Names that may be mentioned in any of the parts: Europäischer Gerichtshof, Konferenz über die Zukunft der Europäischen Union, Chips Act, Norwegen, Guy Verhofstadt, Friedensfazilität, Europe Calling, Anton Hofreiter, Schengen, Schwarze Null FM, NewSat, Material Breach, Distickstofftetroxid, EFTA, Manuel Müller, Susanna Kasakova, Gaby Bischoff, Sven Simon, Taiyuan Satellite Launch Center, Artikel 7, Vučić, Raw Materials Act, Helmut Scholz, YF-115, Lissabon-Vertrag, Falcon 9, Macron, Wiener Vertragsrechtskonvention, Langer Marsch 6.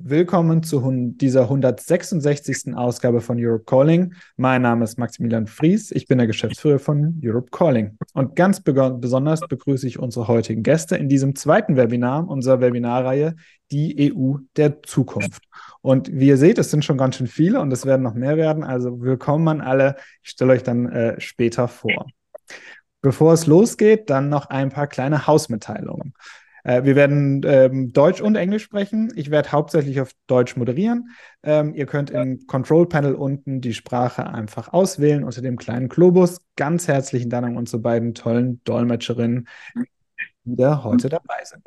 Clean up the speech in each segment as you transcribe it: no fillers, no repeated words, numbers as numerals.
Willkommen zu dieser 166. Ausgabe von Europe Calling. Mein Name ist Maximilian Fries, ich bin der Geschäftsführer von Europe Calling. Und ganz besonders begrüße ich unsere heutigen Gäste in diesem zweiten Webinar, unserer Webinarreihe Die EU der Zukunft. Und wie ihr seht, es sind schon ganz schön viele und es werden noch mehr werden. Also willkommen an alle, ich stelle euch dann später vor. Bevor es losgeht, dann noch ein paar kleine Hausmitteilungen. Wir werden Deutsch und Englisch sprechen. Ich werde hauptsächlich auf Deutsch moderieren. Ihr könnt im Control-Panel unten die Sprache einfach auswählen unter dem kleinen Globus. Ganz herzlichen Dank an unsere beiden tollen Dolmetscherinnen, die da heute dabei sind.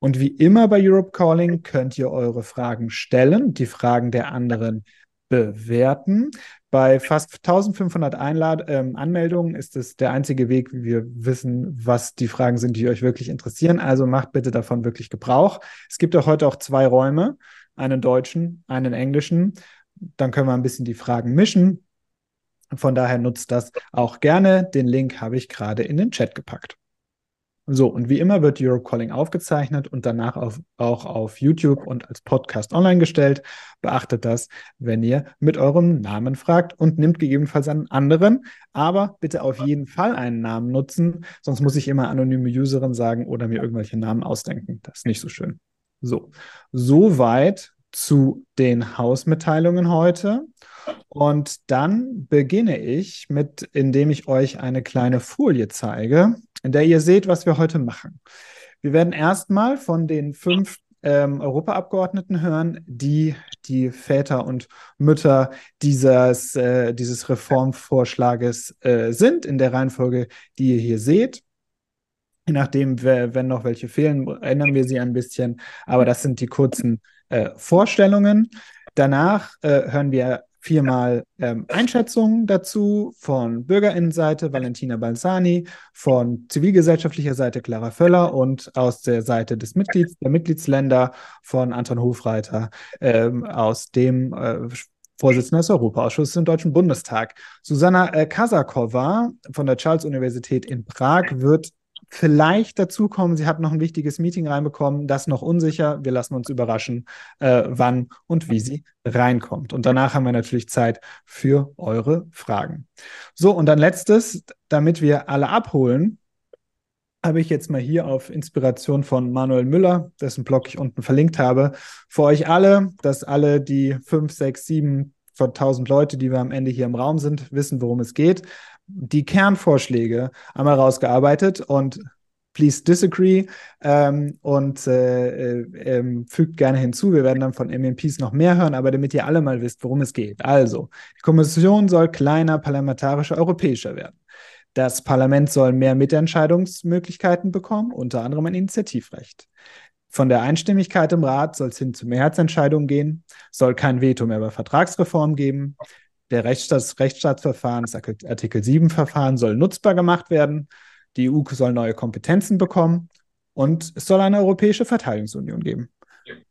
Und wie immer bei Europe Calling könnt ihr eure Fragen stellen, die Fragen der anderen bewerten. Bei fast 1500 Anmeldungen ist es der einzige Weg, wie wir wissen, was die Fragen sind, die euch wirklich interessieren. Also macht bitte davon wirklich Gebrauch. Es gibt auch heute auch zwei Räume, einen deutschen, einen englischen. Dann können wir ein bisschen die Fragen mischen. Von daher nutzt das auch gerne. Den Link habe ich gerade in den Chat gepackt. So, und wie immer wird Europe Calling aufgezeichnet und danach auch auf YouTube und als Podcast online gestellt. Beachtet das, wenn ihr mit eurem Namen fragt und nehmt gegebenenfalls einen anderen, aber bitte auf jeden Fall einen Namen nutzen, sonst muss ich immer anonyme Userin sagen oder mir irgendwelche Namen ausdenken. Das ist nicht so schön. So, soweit zu den Hausmitteilungen heute. Und dann beginne ich mit, indem ich euch eine kleine Folie zeige, in der ihr seht, was wir heute machen. Wir werden erstmal von den 5 Europaabgeordneten hören, die Väter und Mütter dieses Reformvorschlages sind, in der Reihenfolge, die ihr hier seht. Je nachdem, wenn noch welche fehlen, ändern wir sie ein bisschen. Aber das sind die kurzen Vorstellungen. Danach hören wir viermal Einschätzungen dazu von BürgerInnenseite Valentina Balzani, von zivilgesellschaftlicher Seite Clara Föller und aus der Seite der Mitgliedsländer von Anton Hofreiter aus dem Vorsitzenden des Europaausschusses im Deutschen Bundestag. Susanna Kasakova von der Charles-Universität in Prag wird vielleicht dazukommen. Sie hat noch ein wichtiges Meeting reinbekommen, das noch unsicher. Wir lassen uns überraschen, wann und wie sie reinkommt. Und danach haben wir natürlich Zeit für eure Fragen. So, und dann letztes, damit wir alle abholen, habe ich jetzt mal hier auf Inspiration von Manuel Müller, dessen Blog ich unten verlinkt habe, für euch alle, dass alle die 5, 6, 7 von 1000 Leute, die wir am Ende hier im Raum sind, wissen, worum es geht. Die Kernvorschläge einmal rausgearbeitet und please disagree und fügt gerne hinzu. Wir werden dann von MMPs noch mehr hören, aber damit ihr alle mal wisst, worum es geht. Also, die Kommission soll kleiner, parlamentarischer, europäischer werden. Das Parlament soll mehr Mitentscheidungsmöglichkeiten bekommen, unter anderem ein Initiativrecht. Von der Einstimmigkeit im Rat soll es hin zu Mehrheitsentscheidungen gehen, soll kein Veto mehr bei Vertragsreform geben. Der Rechtsstaatsverfahren, das Artikel 7-Verfahren soll nutzbar gemacht werden. Die EU soll neue Kompetenzen bekommen und es soll eine europäische Verteidigungsunion geben.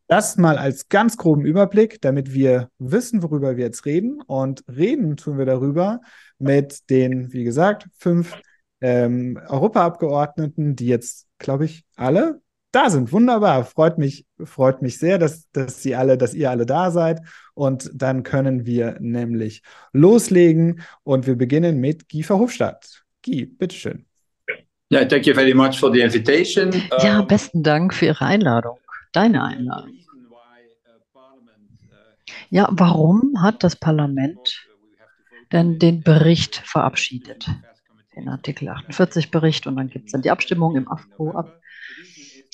Das mal als ganz groben Überblick, damit wir wissen, worüber wir jetzt reden. Und reden tun wir darüber mit den, wie gesagt, 5 Europaabgeordneten, die jetzt, glaube ich, alle da sind. Wunderbar. Freut mich sehr, dass ihr alle da seid. Und dann können wir nämlich loslegen. Und wir beginnen mit Guy Verhofstadt. Guy, bitteschön. Yeah, thank you very much for the invitation. Ja, besten Dank für Ihre Einladung. Deine Einladung. Ja, warum hat das Parlament denn den Bericht verabschiedet? Den Artikel 48 Bericht. Und dann gibt es dann die Abstimmung im AFCO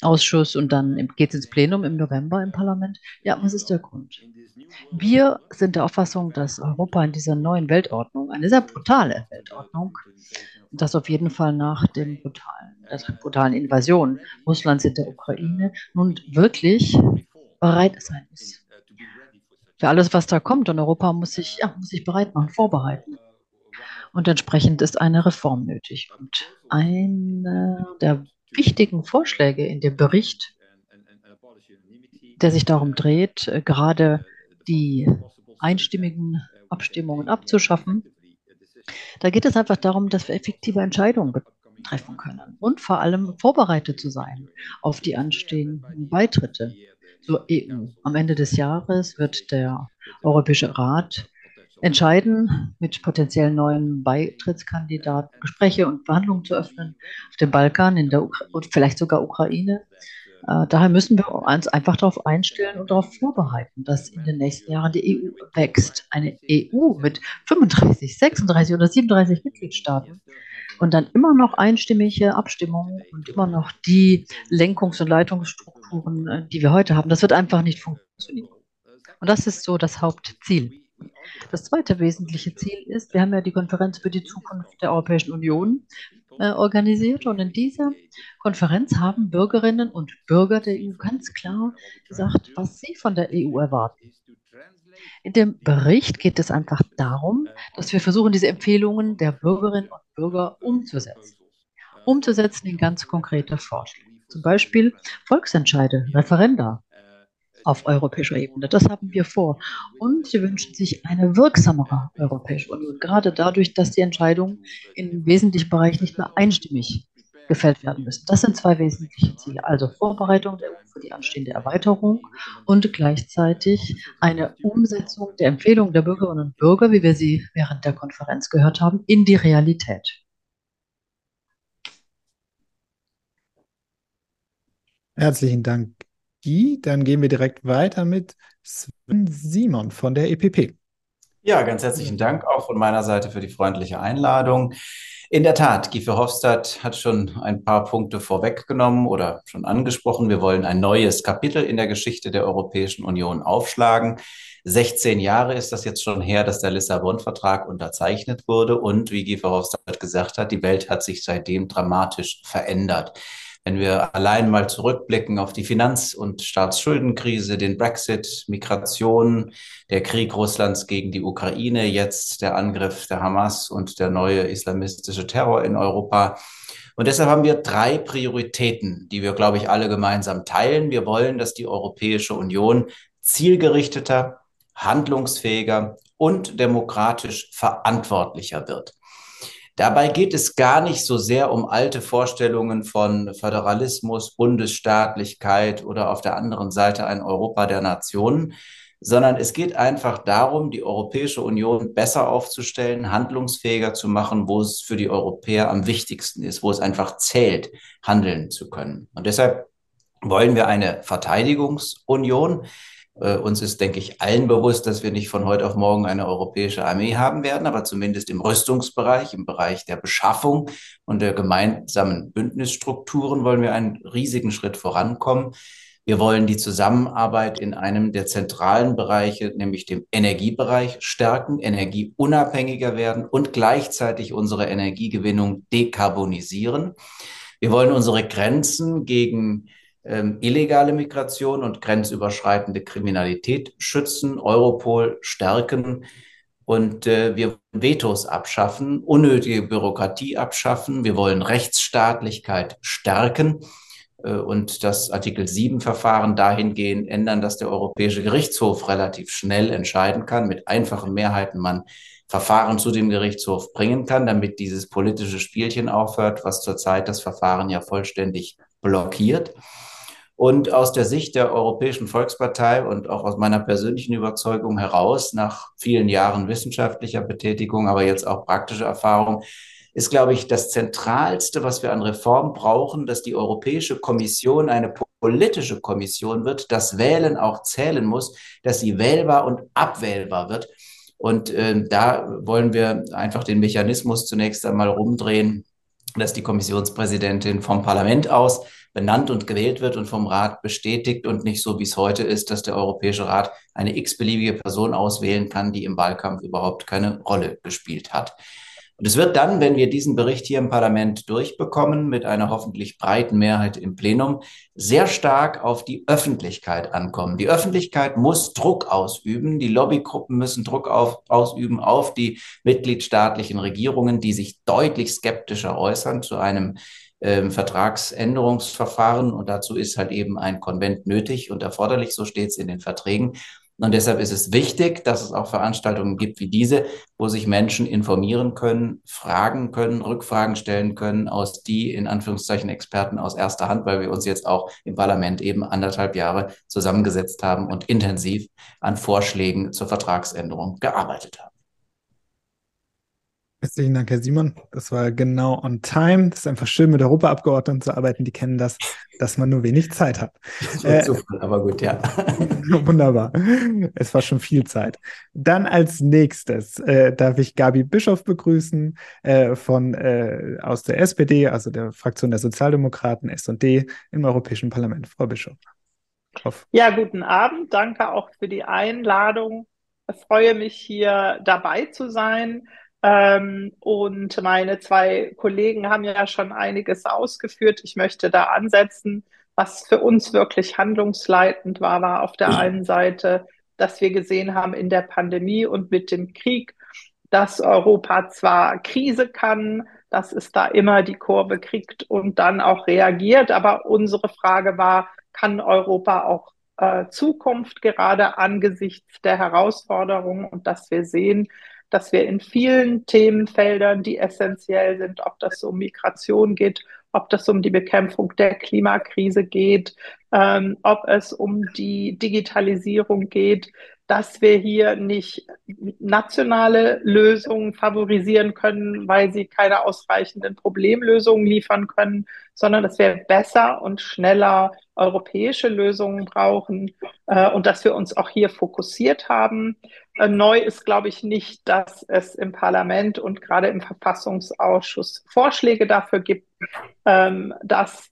Ausschuss und dann geht es ins Plenum im November im Parlament. Ja, was ist der Grund? Wir sind der Auffassung, dass Europa in dieser neuen Weltordnung, eine sehr brutale Weltordnung, das auf jeden Fall nach der brutalen Invasion Russlands in der Ukraine nun wirklich bereit sein muss. Für alles, was da kommt, und Europa muss sich bereit machen, vorbereiten. Und entsprechend ist eine Reform nötig. Und einer der wichtigen Vorschläge in dem Bericht, der sich darum dreht, gerade die einstimmigen Abstimmungen abzuschaffen. Da geht es einfach darum, dass wir effektive Entscheidungen treffen können und vor allem vorbereitet zu sein auf die anstehenden Beitritte zur EU. Am Ende des Jahres wird der Europäische Rat entscheiden, mit potenziellen neuen Beitrittskandidaten Gespräche und Verhandlungen zu öffnen, auf dem Balkan, in der vielleicht sogar Ukraine. Daher müssen wir uns einfach darauf einstellen und darauf vorbereiten, dass in den nächsten Jahren die EU wächst. Eine EU mit 35, 36 oder 37 Mitgliedstaaten und dann immer noch einstimmige Abstimmungen und immer noch die Lenkungs- und Leitungsstrukturen, die wir heute haben. Das wird einfach nicht funktionieren. Und das ist so das Hauptziel. Das zweite wesentliche Ziel ist, wir haben ja die Konferenz über die Zukunft der Europäischen Union organisiert und in dieser Konferenz haben Bürgerinnen und Bürger der EU ganz klar gesagt, was sie von der EU erwarten. In dem Bericht geht es einfach darum, dass wir versuchen, diese Empfehlungen der Bürgerinnen und Bürger umzusetzen. Umzusetzen in ganz konkrete Vorschläge, zum Beispiel Volksentscheide, Referenda auf europäischer Ebene. Das haben wir vor. Und sie wünschen sich eine wirksamere Europäische Union, gerade dadurch, dass die Entscheidungen im wesentlichen Bereich nicht mehr einstimmig gefällt werden müssen. Das sind zwei wesentliche Ziele, also Vorbereitung der EU für die anstehende Erweiterung und gleichzeitig eine Umsetzung der Empfehlungen der Bürgerinnen und Bürger, wie wir sie während der Konferenz gehört haben, in die Realität. Herzlichen Dank. Dann gehen wir direkt weiter mit Sven Simon von der EPP. Ja, ganz herzlichen Dank auch von meiner Seite für die freundliche Einladung. In der Tat, Guy Verhofstadt hat schon ein paar Punkte vorweggenommen oder schon angesprochen. Wir wollen ein neues Kapitel in der Geschichte der Europäischen Union aufschlagen. 16 Jahre ist das jetzt schon her, dass der Lissabon-Vertrag unterzeichnet wurde. Und wie Guy Verhofstadt gesagt hat, die Welt hat sich seitdem dramatisch verändert. Wenn wir allein mal zurückblicken auf die Finanz- und Staatsschuldenkrise, den Brexit, Migration, der Krieg Russlands gegen die Ukraine, jetzt der Angriff der Hamas und der neue islamistische Terror in Europa. Und deshalb haben wir drei Prioritäten, die wir, glaube ich, alle gemeinsam teilen. Wir wollen, dass die Europäische Union zielgerichteter, handlungsfähiger und demokratisch verantwortlicher wird. Dabei geht es gar nicht so sehr um alte Vorstellungen von Föderalismus, Bundesstaatlichkeit oder auf der anderen Seite ein Europa der Nationen, sondern es geht einfach darum, die Europäische Union besser aufzustellen, handlungsfähiger zu machen, wo es für die Europäer am wichtigsten ist, wo es einfach zählt, handeln zu können. Und deshalb wollen wir eine Verteidigungsunion. Uns ist, denke ich, allen bewusst, dass wir nicht von heute auf morgen eine europäische Armee haben werden, aber zumindest im Rüstungsbereich, im Bereich der Beschaffung und der gemeinsamen Bündnisstrukturen wollen wir einen riesigen Schritt vorankommen. Wir wollen die Zusammenarbeit in einem der zentralen Bereiche, nämlich dem Energiebereich, stärken, energieunabhängiger werden und gleichzeitig unsere Energiegewinnung dekarbonisieren. Wir wollen unsere Grenzen gegen illegale Migration und grenzüberschreitende Kriminalität schützen, Europol stärken und wir wollen Vetos abschaffen, unnötige Bürokratie abschaffen, wir wollen Rechtsstaatlichkeit stärken und das Artikel 7-Verfahren dahingehend ändern, dass der Europäische Gerichtshof relativ schnell entscheiden kann, mit einfachen Mehrheiten man Verfahren zu dem Gerichtshof bringen kann, damit dieses politische Spielchen aufhört, was zurzeit das Verfahren ja vollständig blockiert. Und aus der Sicht der Europäischen Volkspartei und auch aus meiner persönlichen Überzeugung heraus, nach vielen Jahren wissenschaftlicher Betätigung, aber jetzt auch praktischer Erfahrung, ist, glaube ich, das Zentralste, was wir an Reform brauchen, dass die Europäische Kommission eine politische Kommission wird, dass Wählen auch zählen muss, dass sie wählbar und abwählbar wird. Und da wollen wir einfach den Mechanismus zunächst einmal rumdrehen, dass die Kommissionspräsidentin vom Parlament aus benannt und gewählt wird und vom Rat bestätigt und nicht so, wie es heute ist, dass der Europäische Rat eine x-beliebige Person auswählen kann, die im Wahlkampf überhaupt keine Rolle gespielt hat. Und es wird dann, wenn wir diesen Bericht hier im Parlament durchbekommen, mit einer hoffentlich breiten Mehrheit im Plenum, sehr stark auf die Öffentlichkeit ankommen. Die Öffentlichkeit muss Druck ausüben. Die Lobbygruppen müssen Druck ausüben auf die mitgliedstaatlichen Regierungen, die sich deutlich skeptischer äußern zu einem Vertragsänderungsverfahren. Und dazu ist halt eben ein Konvent nötig und erforderlich, so steht es in den Verträgen. Und deshalb ist es wichtig, dass es auch Veranstaltungen gibt wie diese, wo sich Menschen informieren können, fragen können, Rückfragen stellen können aus die in Anführungszeichen Experten aus erster Hand, weil wir uns jetzt auch im Parlament eben 1,5 Jahre zusammengesetzt haben und intensiv an Vorschlägen zur Vertragsänderung gearbeitet haben. Herzlichen Dank, Herr Simon. Das war genau on time. Das ist einfach schön, mit Europaabgeordneten zu arbeiten. Die kennen das, dass man nur wenig Zeit hat. Zufall, aber gut, ja. Wunderbar. Es war schon viel Zeit. Dann als nächstes darf ich Gaby Bischoff begrüßen aus der SPD, also der Fraktion der Sozialdemokraten, S&D im Europäischen Parlament. Frau Bischoff. Ja, guten Abend. Danke auch für die Einladung. Ich freue mich, hier dabei zu sein. Und meine zwei Kollegen haben ja schon einiges ausgeführt. Ich möchte da ansetzen, was für uns wirklich handlungsleitend war, war auf der einen Seite, dass wir gesehen haben in der Pandemie und mit dem Krieg, dass Europa zwar Krise kann, dass es da immer die Kurve kriegt und dann auch reagiert, aber unsere Frage war, kann Europa auch Zukunft, gerade angesichts der Herausforderungen, und dass wir sehen, dass wir in vielen Themenfeldern, die essentiell sind, ob das um Migration geht, ob das um die Bekämpfung der Klimakrise geht, ob es um die Digitalisierung geht, dass wir hier nicht nationale Lösungen favorisieren können, weil sie keine ausreichenden Problemlösungen liefern können, sondern dass wir besser und schneller europäische Lösungen brauchen und dass wir uns auch hier fokussiert haben. Neu ist, glaube ich, nicht, dass es im Parlament und gerade im Verfassungsausschuss Vorschläge dafür gibt. Das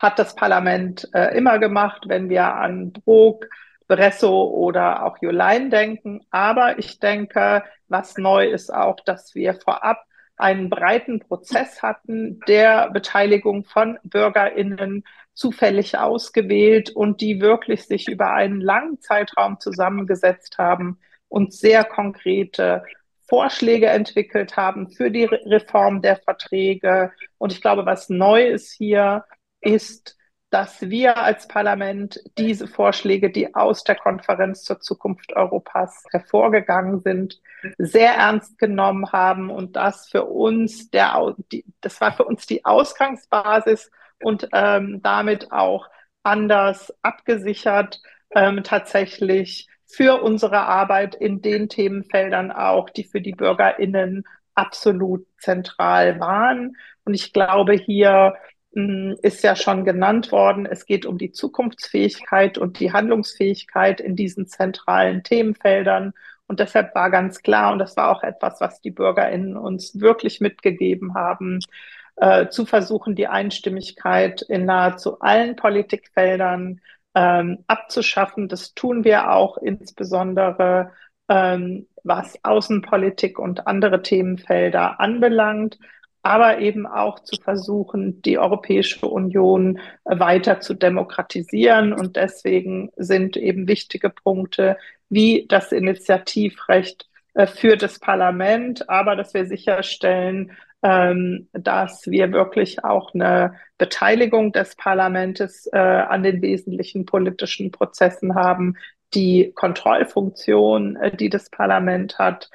hat das Parlament immer gemacht, wenn wir an Brok, Bresso oder auch Jolain denken. Aber ich denke, was neu ist auch, dass wir vorab einen breiten Prozess hatten der Beteiligung von BürgerInnen, zufällig ausgewählt, und die wirklich sich über einen langen Zeitraum zusammengesetzt haben und sehr konkrete Vorschläge entwickelt haben für die Reform der Verträge. Und ich glaube, was neu ist hier, ist, dass wir als Parlament diese Vorschläge, die aus der Konferenz zur Zukunft Europas hervorgegangen sind, sehr ernst genommen haben. Und das für uns das war für uns die Ausgangsbasis und damit auch anders abgesichert, tatsächlich für unsere Arbeit in den Themenfeldern auch, die für die BürgerInnen absolut zentral waren. Und ich glaube, hier ist ja schon genannt worden, es geht um die Zukunftsfähigkeit und die Handlungsfähigkeit in diesen zentralen Themenfeldern. Und deshalb war ganz klar, und das war auch etwas, was die BürgerInnen uns wirklich mitgegeben haben, zu versuchen, die Einstimmigkeit in nahezu allen Politikfeldern abzuschaffen. Das tun wir auch insbesondere, was Außenpolitik und andere Themenfelder anbelangt, aber eben auch zu versuchen, die Europäische Union weiter zu demokratisieren. Und deswegen sind eben wichtige Punkte wie das Initiativrecht für das Parlament, aber dass wir sicherstellen, dass wir wirklich auch eine Beteiligung des Parlaments an den wesentlichen politischen Prozessen haben, die Kontrollfunktion, die das Parlament hat,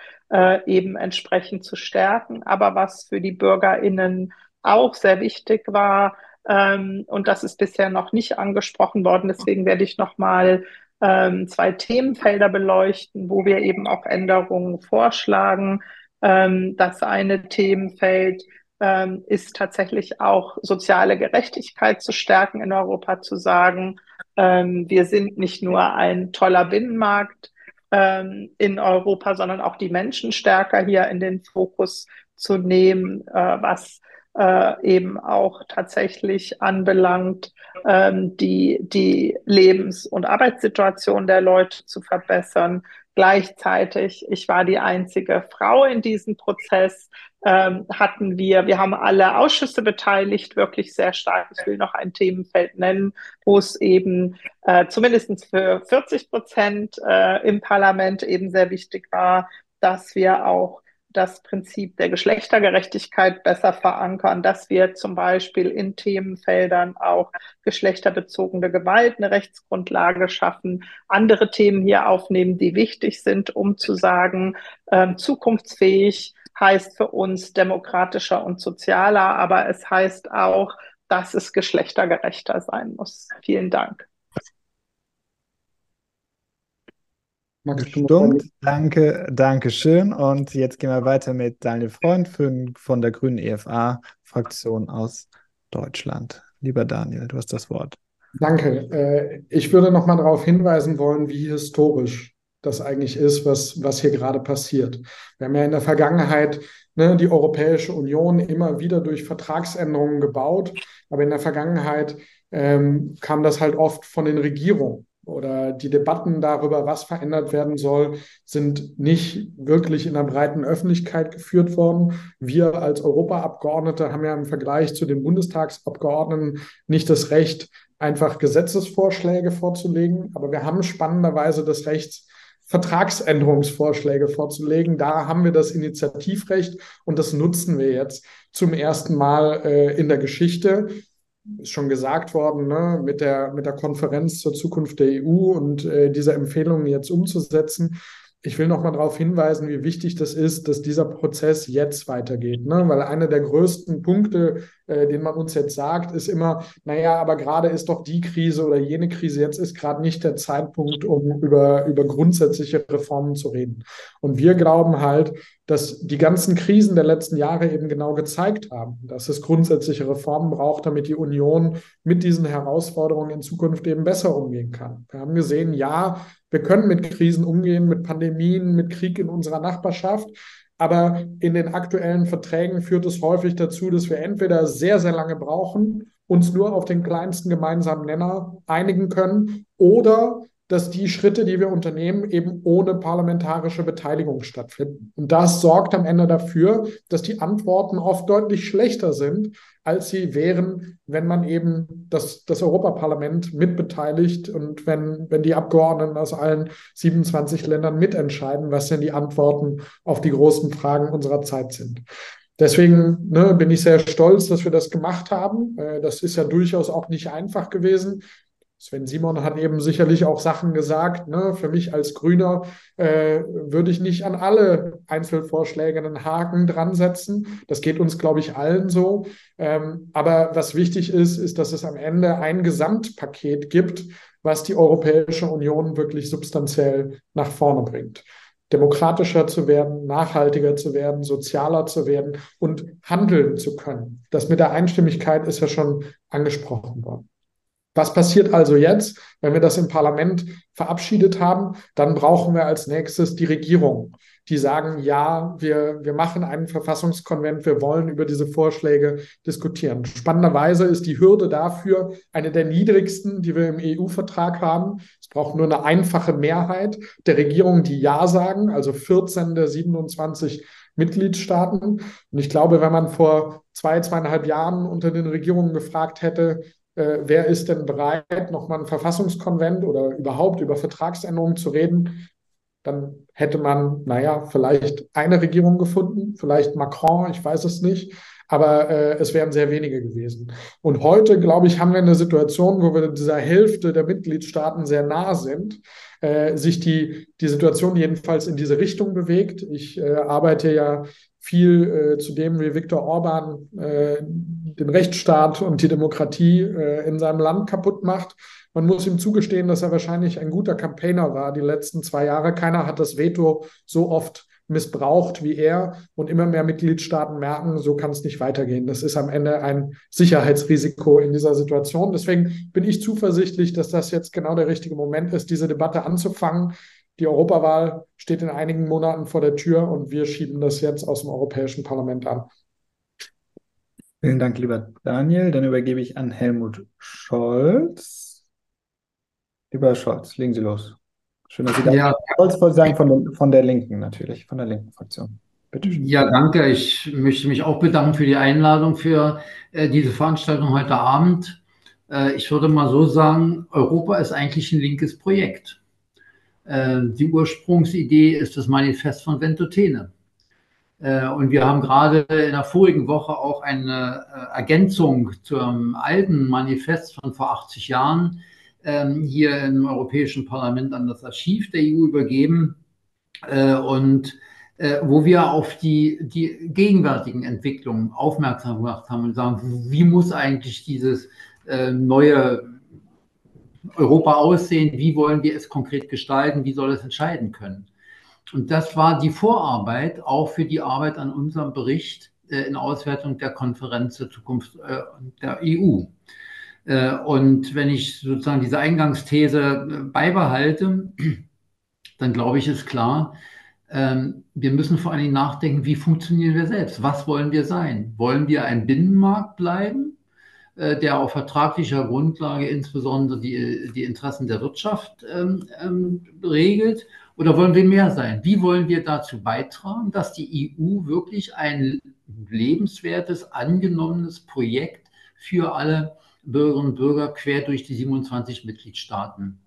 eben entsprechend zu stärken. Aber was für die BürgerInnen auch sehr wichtig war, und das ist bisher noch nicht angesprochen worden, deswegen werde ich nochmal zwei Themenfelder beleuchten, wo wir eben auch Änderungen vorschlagen. Das eine Themenfeld ist tatsächlich auch soziale Gerechtigkeit zu stärken in Europa, zu sagen, wir sind nicht nur ein toller Binnenmarkt in Europa, sondern auch die Menschen stärker hier in den Fokus zu nehmen, was eben auch tatsächlich anbelangt, die Lebens- und Arbeitssituation der Leute zu verbessern. Gleichzeitig, ich war die einzige Frau in diesem Prozess, wir haben alle Ausschüsse beteiligt, wirklich sehr stark. Ich will noch ein Themenfeld nennen, wo es eben zumindest für 40% im Parlament eben sehr wichtig war, dass wir auch das Prinzip der Geschlechtergerechtigkeit besser verankern, dass wir zum Beispiel in Themenfeldern auch geschlechterbezogene Gewalt eine Rechtsgrundlage schaffen, andere Themen hier aufnehmen, die wichtig sind, um zu sagen, zukunftsfähig heißt für uns demokratischer und sozialer, aber es heißt auch, dass es geschlechtergerechter sein muss. Vielen Dank. Stimmt, danke schön. Und jetzt gehen wir weiter mit Daniel Freund von der Grünen/EFA-Fraktion aus Deutschland. Lieber Daniel, du hast das Wort. Danke. Ich würde noch mal darauf hinweisen wollen, wie historisch das eigentlich ist, was hier gerade passiert. Wir haben ja in der Vergangenheit die Europäische Union immer wieder durch Vertragsänderungen gebaut, aber in der Vergangenheit kam das halt oft von den Regierungen. Oder die Debatten darüber, was verändert werden soll, sind nicht wirklich in der breiten Öffentlichkeit geführt worden. Wir als Europaabgeordnete haben ja im Vergleich zu den Bundestagsabgeordneten nicht das Recht, einfach Gesetzesvorschläge vorzulegen. Aber wir haben spannenderweise das Recht, Vertragsänderungsvorschläge vorzulegen. Da haben wir das Initiativrecht und das nutzen wir jetzt zum ersten Mal in der Geschichte. Ist schon gesagt worden, mit der Konferenz zur Zukunft der EU und dieser Empfehlungen jetzt umzusetzen. Ich will noch mal darauf hinweisen, wie wichtig das ist, dass dieser Prozess jetzt weitergeht. Weil einer der größten Punkte, den man uns jetzt sagt, ist immer, aber gerade ist doch die Krise oder jene Krise, jetzt ist gerade nicht der Zeitpunkt, um über grundsätzliche Reformen zu reden. Und wir glauben halt, dass die ganzen Krisen der letzten Jahre eben genau gezeigt haben, dass es grundsätzliche Reformen braucht, damit die Union mit diesen Herausforderungen in Zukunft eben besser umgehen kann. Wir haben gesehen, wir können mit Krisen umgehen, mit Pandemien, mit Krieg in unserer Nachbarschaft. Aber in den aktuellen Verträgen führt es häufig dazu, dass wir entweder sehr, sehr lange brauchen, uns nur auf den kleinsten gemeinsamen Nenner einigen können oder dass die Schritte, die wir unternehmen, eben ohne parlamentarische Beteiligung stattfinden. Und das sorgt am Ende dafür, dass die Antworten oft deutlich schlechter sind, als sie wären, wenn man eben das Europaparlament mitbeteiligt und wenn die Abgeordneten aus allen 27 Ländern mitentscheiden, was denn die Antworten auf die großen Fragen unserer Zeit sind. Deswegen bin ich sehr stolz, dass wir das gemacht haben. Das ist ja durchaus auch nicht einfach gewesen. Sven Simon hat eben sicherlich auch Sachen gesagt. Für mich als Grüner würde ich nicht an alle Einzelvorschläge einen Haken dran setzen. Das geht uns, glaube ich, allen so. Aber was wichtig ist, ist, dass es am Ende ein Gesamtpaket gibt, was die Europäische Union wirklich substanziell nach vorne bringt. Demokratischer zu werden, nachhaltiger zu werden, sozialer zu werden und handeln zu können. Das mit der Einstimmigkeit ist ja schon angesprochen worden. Was passiert also jetzt, wenn wir das im Parlament verabschiedet haben? Dann brauchen wir als nächstes die Regierung, die sagen, wir machen einen Verfassungskonvent, wir wollen über diese Vorschläge diskutieren. Spannenderweise ist die Hürde dafür eine der niedrigsten, die wir im EU-Vertrag haben. Es braucht nur eine einfache Mehrheit der Regierung, die Ja sagen, also 14 der 27 Mitgliedstaaten. Und ich glaube, wenn man vor 2,5 Jahren unter den Regierungen gefragt hätte, wer ist denn bereit, nochmal einen Verfassungskonvent oder überhaupt über Vertragsänderungen zu reden, dann hätte man, vielleicht eine Regierung gefunden, vielleicht Macron, ich weiß es nicht, aber es wären sehr wenige gewesen. Und heute, glaube ich, haben wir eine Situation, wo wir dieser Hälfte der Mitgliedstaaten sehr nah sind, sich die Situation jedenfalls in diese Richtung bewegt. Ich arbeite ja viel zu dem, wie Viktor Orbán den Rechtsstaat und die Demokratie in seinem Land kaputt macht. Man muss ihm zugestehen, dass er wahrscheinlich ein guter Campaigner war die letzten 2 Jahre. Keiner hat das Veto so oft missbraucht wie er. Und immer mehr Mitgliedstaaten merken, so kann es nicht weitergehen. Das ist am Ende ein Sicherheitsrisiko in dieser Situation. Deswegen bin ich zuversichtlich, dass das jetzt genau der richtige Moment ist, diese Debatte anzufangen. Die Europawahl steht in einigen Monaten vor der Tür und wir schieben das jetzt aus dem Europäischen Parlament an. Vielen Dank, lieber Daniel. Dann übergebe ich an Helmut Scholz. Lieber Scholz, legen Sie los. Schön, dass Sie da sind. Ja. Scholz wollte sagen von der Linken natürlich, von der linken Fraktion. Bitte schön. Ja, danke. Ich möchte mich auch bedanken für die Einladung für diese Veranstaltung heute Abend. Ich würde mal so sagen, Europa ist eigentlich ein linkes Projekt. Die Ursprungsidee ist das Manifest von Ventotene. Und wir haben gerade in der vorigen Woche auch eine Ergänzung zum alten Manifest von vor 80 Jahren hier im Europäischen Parlament an das Archiv der EU übergeben und wo wir auf die gegenwärtigen Entwicklungen aufmerksam gemacht haben und sagen, wie muss eigentlich dieses neue Europa aussehen, wie wollen wir es konkret gestalten, wie soll es entscheiden können. Und das war die Vorarbeit auch für die Arbeit an unserem Bericht in Auswertung der Konferenz zur Zukunft der EU. Und wenn ich sozusagen diese Eingangsthese beibehalte, dann glaube ich, ist klar, wir müssen vor allen Dingen nachdenken, wie funktionieren wir selbst? Was wollen wir sein? Wollen wir ein Binnenmarkt bleiben, der auf vertraglicher Grundlage insbesondere die Interessen der Wirtschaft regelt? Oder wollen wir mehr sein? Wie wollen wir dazu beitragen, dass die EU wirklich ein lebenswertes, angenommenes Projekt für alle Bürgerinnen und Bürger quer durch die 27 Mitgliedstaaten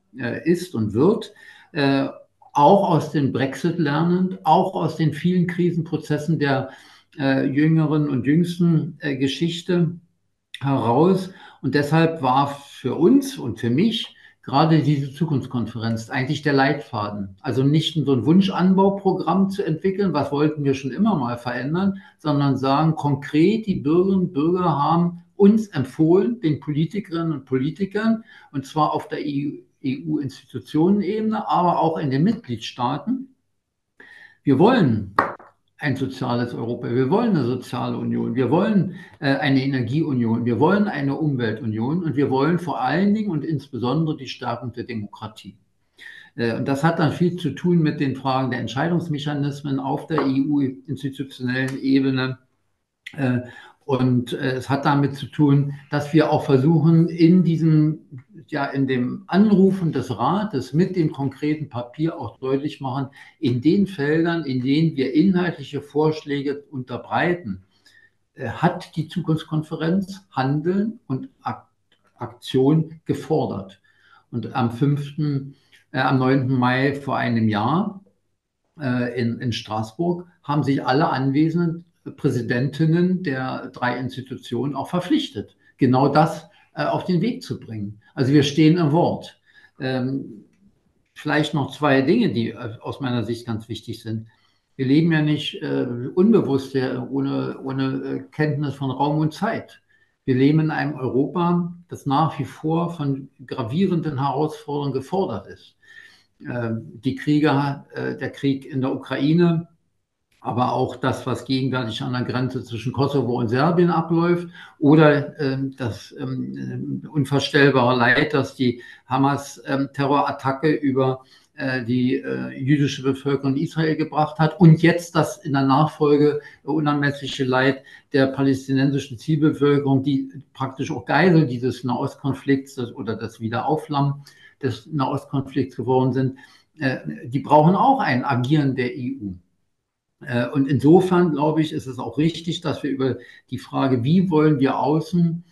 ist und wird, auch aus dem Brexit lernend, auch aus den vielen Krisenprozessen der jüngeren und jüngsten Geschichte heraus. Und deshalb war für uns und für mich gerade diese Zukunftskonferenz eigentlich der Leitfaden. Also nicht so ein Wunschanbauprogramm zu entwickeln, was wollten wir schon immer mal verändern, sondern sagen, konkret die Bürgerinnen und Bürger haben uns empfohlen, den Politikerinnen und Politikern, und zwar auf der EU-Institutionenebene, aber auch in den Mitgliedstaaten. Wir wollen ein soziales Europa, wir wollen eine soziale Union, wir wollen eine Energieunion, wir wollen eine Umweltunion und wir wollen vor allen Dingen und insbesondere die Stärkung der Demokratie. Und das hat dann viel zu tun mit den Fragen der Entscheidungsmechanismen auf der EU-institutionellen Ebene. Und es hat damit zu tun, dass wir auch versuchen, in dem Anrufen des Rates mit dem konkreten Papier auch deutlich machen, in den Feldern, in denen wir inhaltliche Vorschläge unterbreiten, hat die Zukunftskonferenz Handeln und Aktion gefordert. Und am 9. Mai vor einem Jahr in Straßburg haben sich alle Anwesenden Präsidentinnen der drei Institutionen auch verpflichtet, genau das auf den Weg zu bringen. Also wir stehen im Wort. Vielleicht noch zwei Dinge, die aus meiner Sicht ganz wichtig sind. Wir leben ja nicht unbewusst, ohne Kenntnis von Raum und Zeit. Wir leben in einem Europa, das nach wie vor von gravierenden Herausforderungen gefordert ist. Der Krieg in der Ukraine, aber auch das, was gegenwärtig an der Grenze zwischen Kosovo und Serbien abläuft, oder das unvorstellbare Leid, dass die Hamas-Terrorattacke über die jüdische Bevölkerung in Israel gebracht hat und jetzt das in der Nachfolge unermessliche Leid der palästinensischen Zielbevölkerung, die praktisch auch Geisel dieses Nahostkonflikts oder das Wiederaufflammen des Nahostkonflikts geworden sind, die brauchen auch ein Agieren der EU. Und insofern, glaube ich, ist es auch richtig, dass wir über die Frage, wie wollen wir Außen-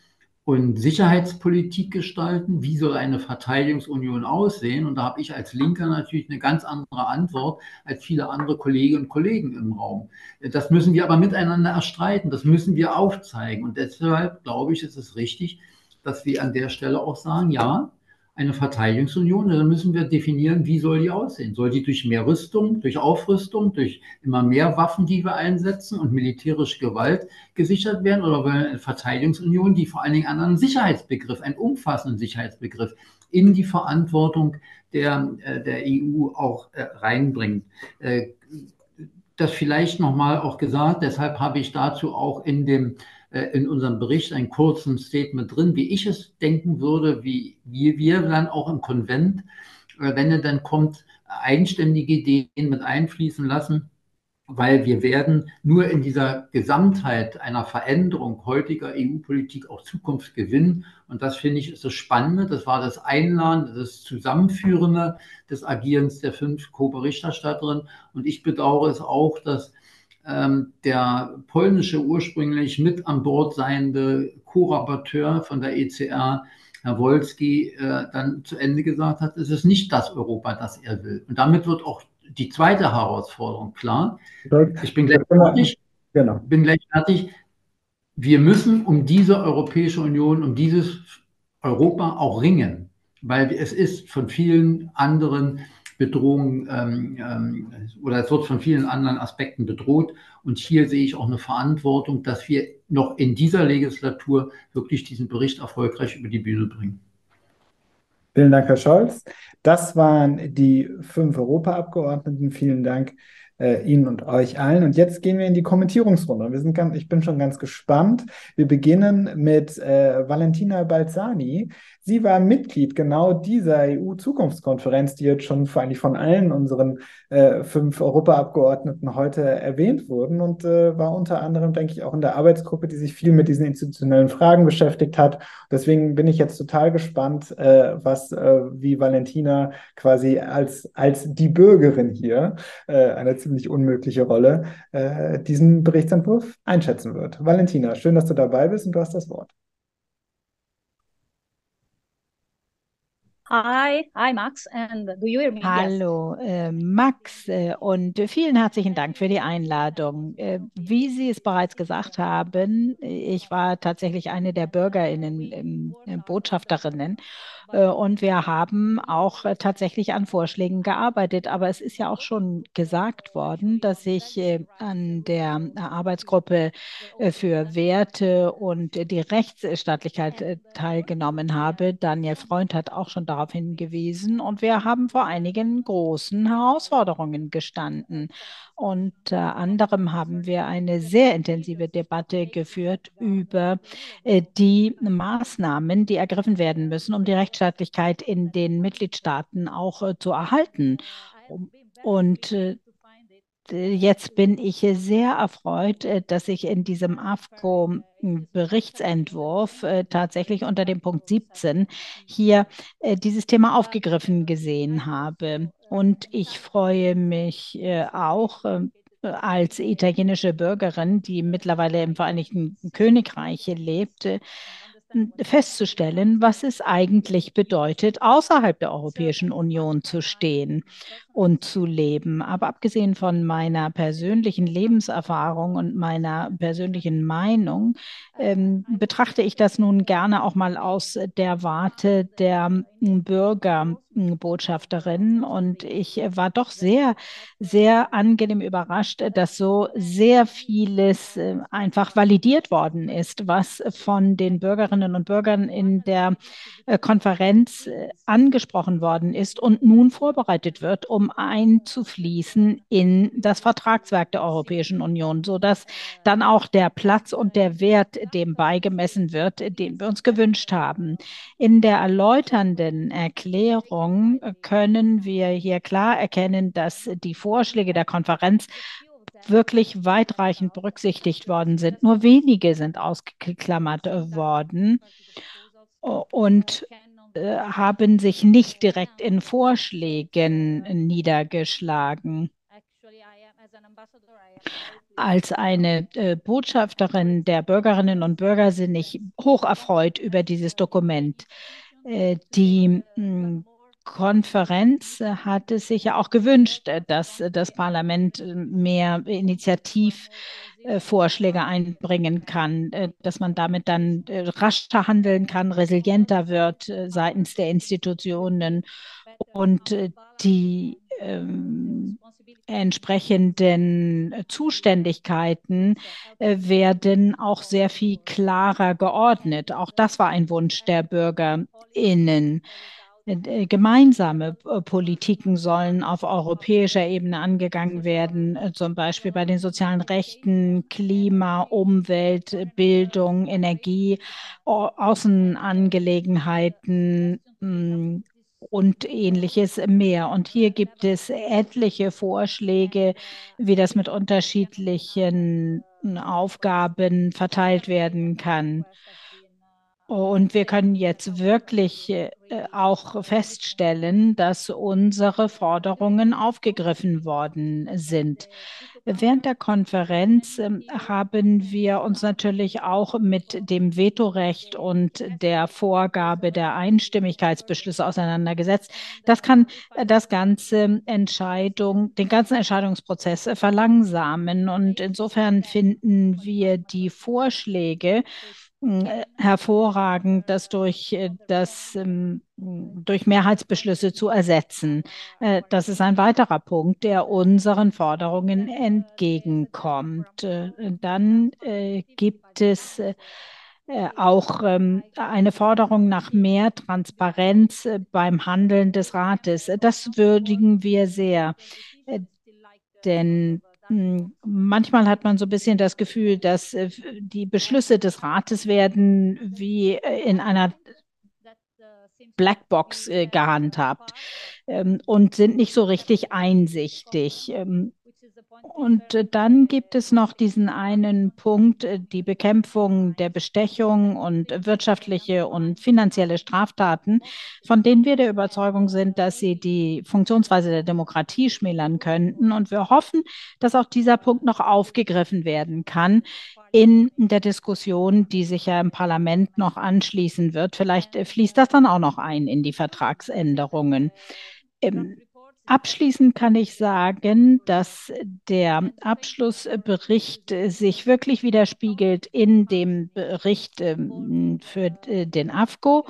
und Sicherheitspolitik gestalten, wie soll eine Verteidigungsunion aussehen? Und da habe ich als Linker natürlich eine ganz andere Antwort als viele andere Kolleginnen und Kollegen im Raum. Das müssen wir aber miteinander erstreiten, das müssen wir aufzeigen. Und deshalb, glaube ich, ist es richtig, dass wir an der Stelle auch sagen, ja, eine Verteidigungsunion, dann müssen wir definieren, wie soll die aussehen? Soll die durch mehr Rüstung, durch Aufrüstung, durch immer mehr Waffen, die wir einsetzen und militärische Gewalt gesichert werden? Oder wollen wir eine Verteidigungsunion, die vor allen Dingen an einen Sicherheitsbegriff, einen umfassenden Sicherheitsbegriff in die Verantwortung der EU auch reinbringt? Das vielleicht nochmal auch gesagt, deshalb habe ich dazu auch in unserem Bericht einen kurzen Statement drin, wie ich es denken würde, wie wir dann auch im Konvent, wenn er dann kommt, eigenständige Ideen mit einfließen lassen, weil wir werden nur in dieser Gesamtheit einer Veränderung heutiger EU-Politik auch Zukunft gewinnen. Und das, finde ich, ist das Spannende. Das war das Einladen, das Zusammenführende des Agierens der 5 Co-Berichterstatterinnen. Und ich bedauere es auch, dass der polnische, ursprünglich mit an Bord seiende Co-Rapporteur von der ECR, Herr Wolski, dann zu Ende gesagt hat, es ist nicht das Europa, das er will. Und damit wird auch die zweite Herausforderung, klar. Ich bin gleich fertig. Genau. Wir müssen um diese Europäische Union, um dieses Europa auch ringen, weil es ist von vielen anderen Bedrohungen oder es wird von vielen anderen Aspekten bedroht. Und hier sehe ich auch eine Verantwortung, dass wir noch in dieser Legislatur wirklich diesen Bericht erfolgreich über die Bühne bringen. Vielen Dank, Herr Scholz. Das waren die 5 Europaabgeordneten. Vielen Dank Ihnen und euch allen. Und jetzt gehen wir in die Kommentierungsrunde. Ich bin schon ganz gespannt. Wir beginnen mit Valentina Balzani. Sie war Mitglied genau dieser EU-Zukunftskonferenz, die jetzt schon eigentlich von allen unseren 5 Europaabgeordneten heute erwähnt wurden und war unter anderem, denke ich, auch in der Arbeitsgruppe, die sich viel mit diesen institutionellen Fragen beschäftigt hat. Deswegen bin ich jetzt total gespannt, wie Valentina quasi als die Bürgerin hier eine ziemlich unmögliche Rolle, diesen Berichtsentwurf einschätzen wird. Valentina, schön, dass du dabei bist und du hast das Wort. Hi Max, and do you hear me? Hallo Max und vielen herzlichen Dank für die Einladung. Wie Sie es bereits gesagt haben, ich war tatsächlich eine der BürgerInnen, Botschafterinnen und wir haben auch tatsächlich an Vorschlägen gearbeitet. Aber es ist ja auch schon gesagt worden, dass ich an der Arbeitsgruppe für Werte und die Rechtsstaatlichkeit teilgenommen habe. Daniel Freund hat auch schon darauf hingewiesen und wir haben vor einigen großen Herausforderungen gestanden. Unter anderem haben wir eine sehr intensive Debatte geführt über die Maßnahmen, die ergriffen werden müssen, um die Rechtsstaatlichkeit in den Mitgliedstaaten auch zu erhalten. Und jetzt bin ich sehr erfreut, dass ich in diesem AFCO-Berichtsentwurf tatsächlich unter dem Punkt 17 hier dieses Thema aufgegriffen gesehen habe. Und ich freue mich auch als italienische Bürgerin, die mittlerweile im Vereinigten Königreich lebt, festzustellen, was es eigentlich bedeutet, außerhalb der Europäischen Union zu stehen und zu leben. Aber abgesehen von meiner persönlichen Lebenserfahrung und meiner persönlichen Meinung, betrachte ich das nun gerne auch mal aus der Warte der Bürgerbotschafterin. Und ich war doch sehr, sehr angenehm überrascht, dass so sehr vieles einfach validiert worden ist, was von den Bürgerinnen und Bürgern in der Konferenz angesprochen worden ist und nun vorbereitet wird, um einzufließen in das Vertragswerk der Europäischen Union, sodass dann auch der Platz und der Wert dem beigemessen wird, den wir uns gewünscht haben. In der erläuternden Erklärung können wir hier klar erkennen, dass die Vorschläge der Konferenz wirklich weitreichend berücksichtigt worden sind. Nur wenige sind ausgeklammert worden und haben sich nicht direkt in Vorschlägen niedergeschlagen. Als eine Botschafterin der Bürgerinnen und Bürger bin ich hoch erfreut über dieses Dokument. Die Konferenz hat es sich ja auch gewünscht, dass das Parlament mehr Initiativvorschläge einbringen kann, dass man damit dann rascher handeln kann, resilienter wird seitens der Institutionen und die entsprechenden Zuständigkeiten werden auch sehr viel klarer geordnet. Auch das war ein Wunsch der BürgerInnen. Gemeinsame Politiken sollen auf europäischer Ebene angegangen werden, zum Beispiel bei den sozialen Rechten, Klima, Umwelt, Bildung, Energie, Außenangelegenheiten und Ähnliches mehr. Und hier gibt es etliche Vorschläge, wie das mit unterschiedlichen Aufgaben verteilt werden kann. Und wir können jetzt wirklich auch feststellen, dass unsere Forderungen aufgegriffen worden sind. Während der Konferenz haben wir uns natürlich auch mit dem Vetorecht und der Vorgabe der Einstimmigkeitsbeschlüsse auseinandergesetzt. Das kann den ganzen Entscheidungsprozess verlangsamen. Und insofern finden wir die Vorschläge hervorragend, das durch Mehrheitsbeschlüsse zu ersetzen. Das ist ein weiterer Punkt, der unseren Forderungen entgegenkommt. Dann gibt es auch eine Forderung nach mehr Transparenz beim Handeln des Rates. Das würdigen wir sehr, denn manchmal hat man so ein bisschen das Gefühl, dass die Beschlüsse des Rates werden wie in einer Blackbox gehandhabt und sind nicht so richtig einsichtig. Und dann gibt es noch diesen einen Punkt, die Bekämpfung der Bestechung und wirtschaftliche und finanzielle Straftaten, von denen wir der Überzeugung sind, dass sie die Funktionsweise der Demokratie schmälern könnten. Und wir hoffen, dass auch dieser Punkt noch aufgegriffen werden kann in der Diskussion, die sich ja im Parlament noch anschließen wird. Vielleicht fließt das dann auch noch ein in die Vertragsänderungen. Abschließend kann ich sagen, dass der Abschlussbericht sich wirklich widerspiegelt in dem Bericht für den AFCO,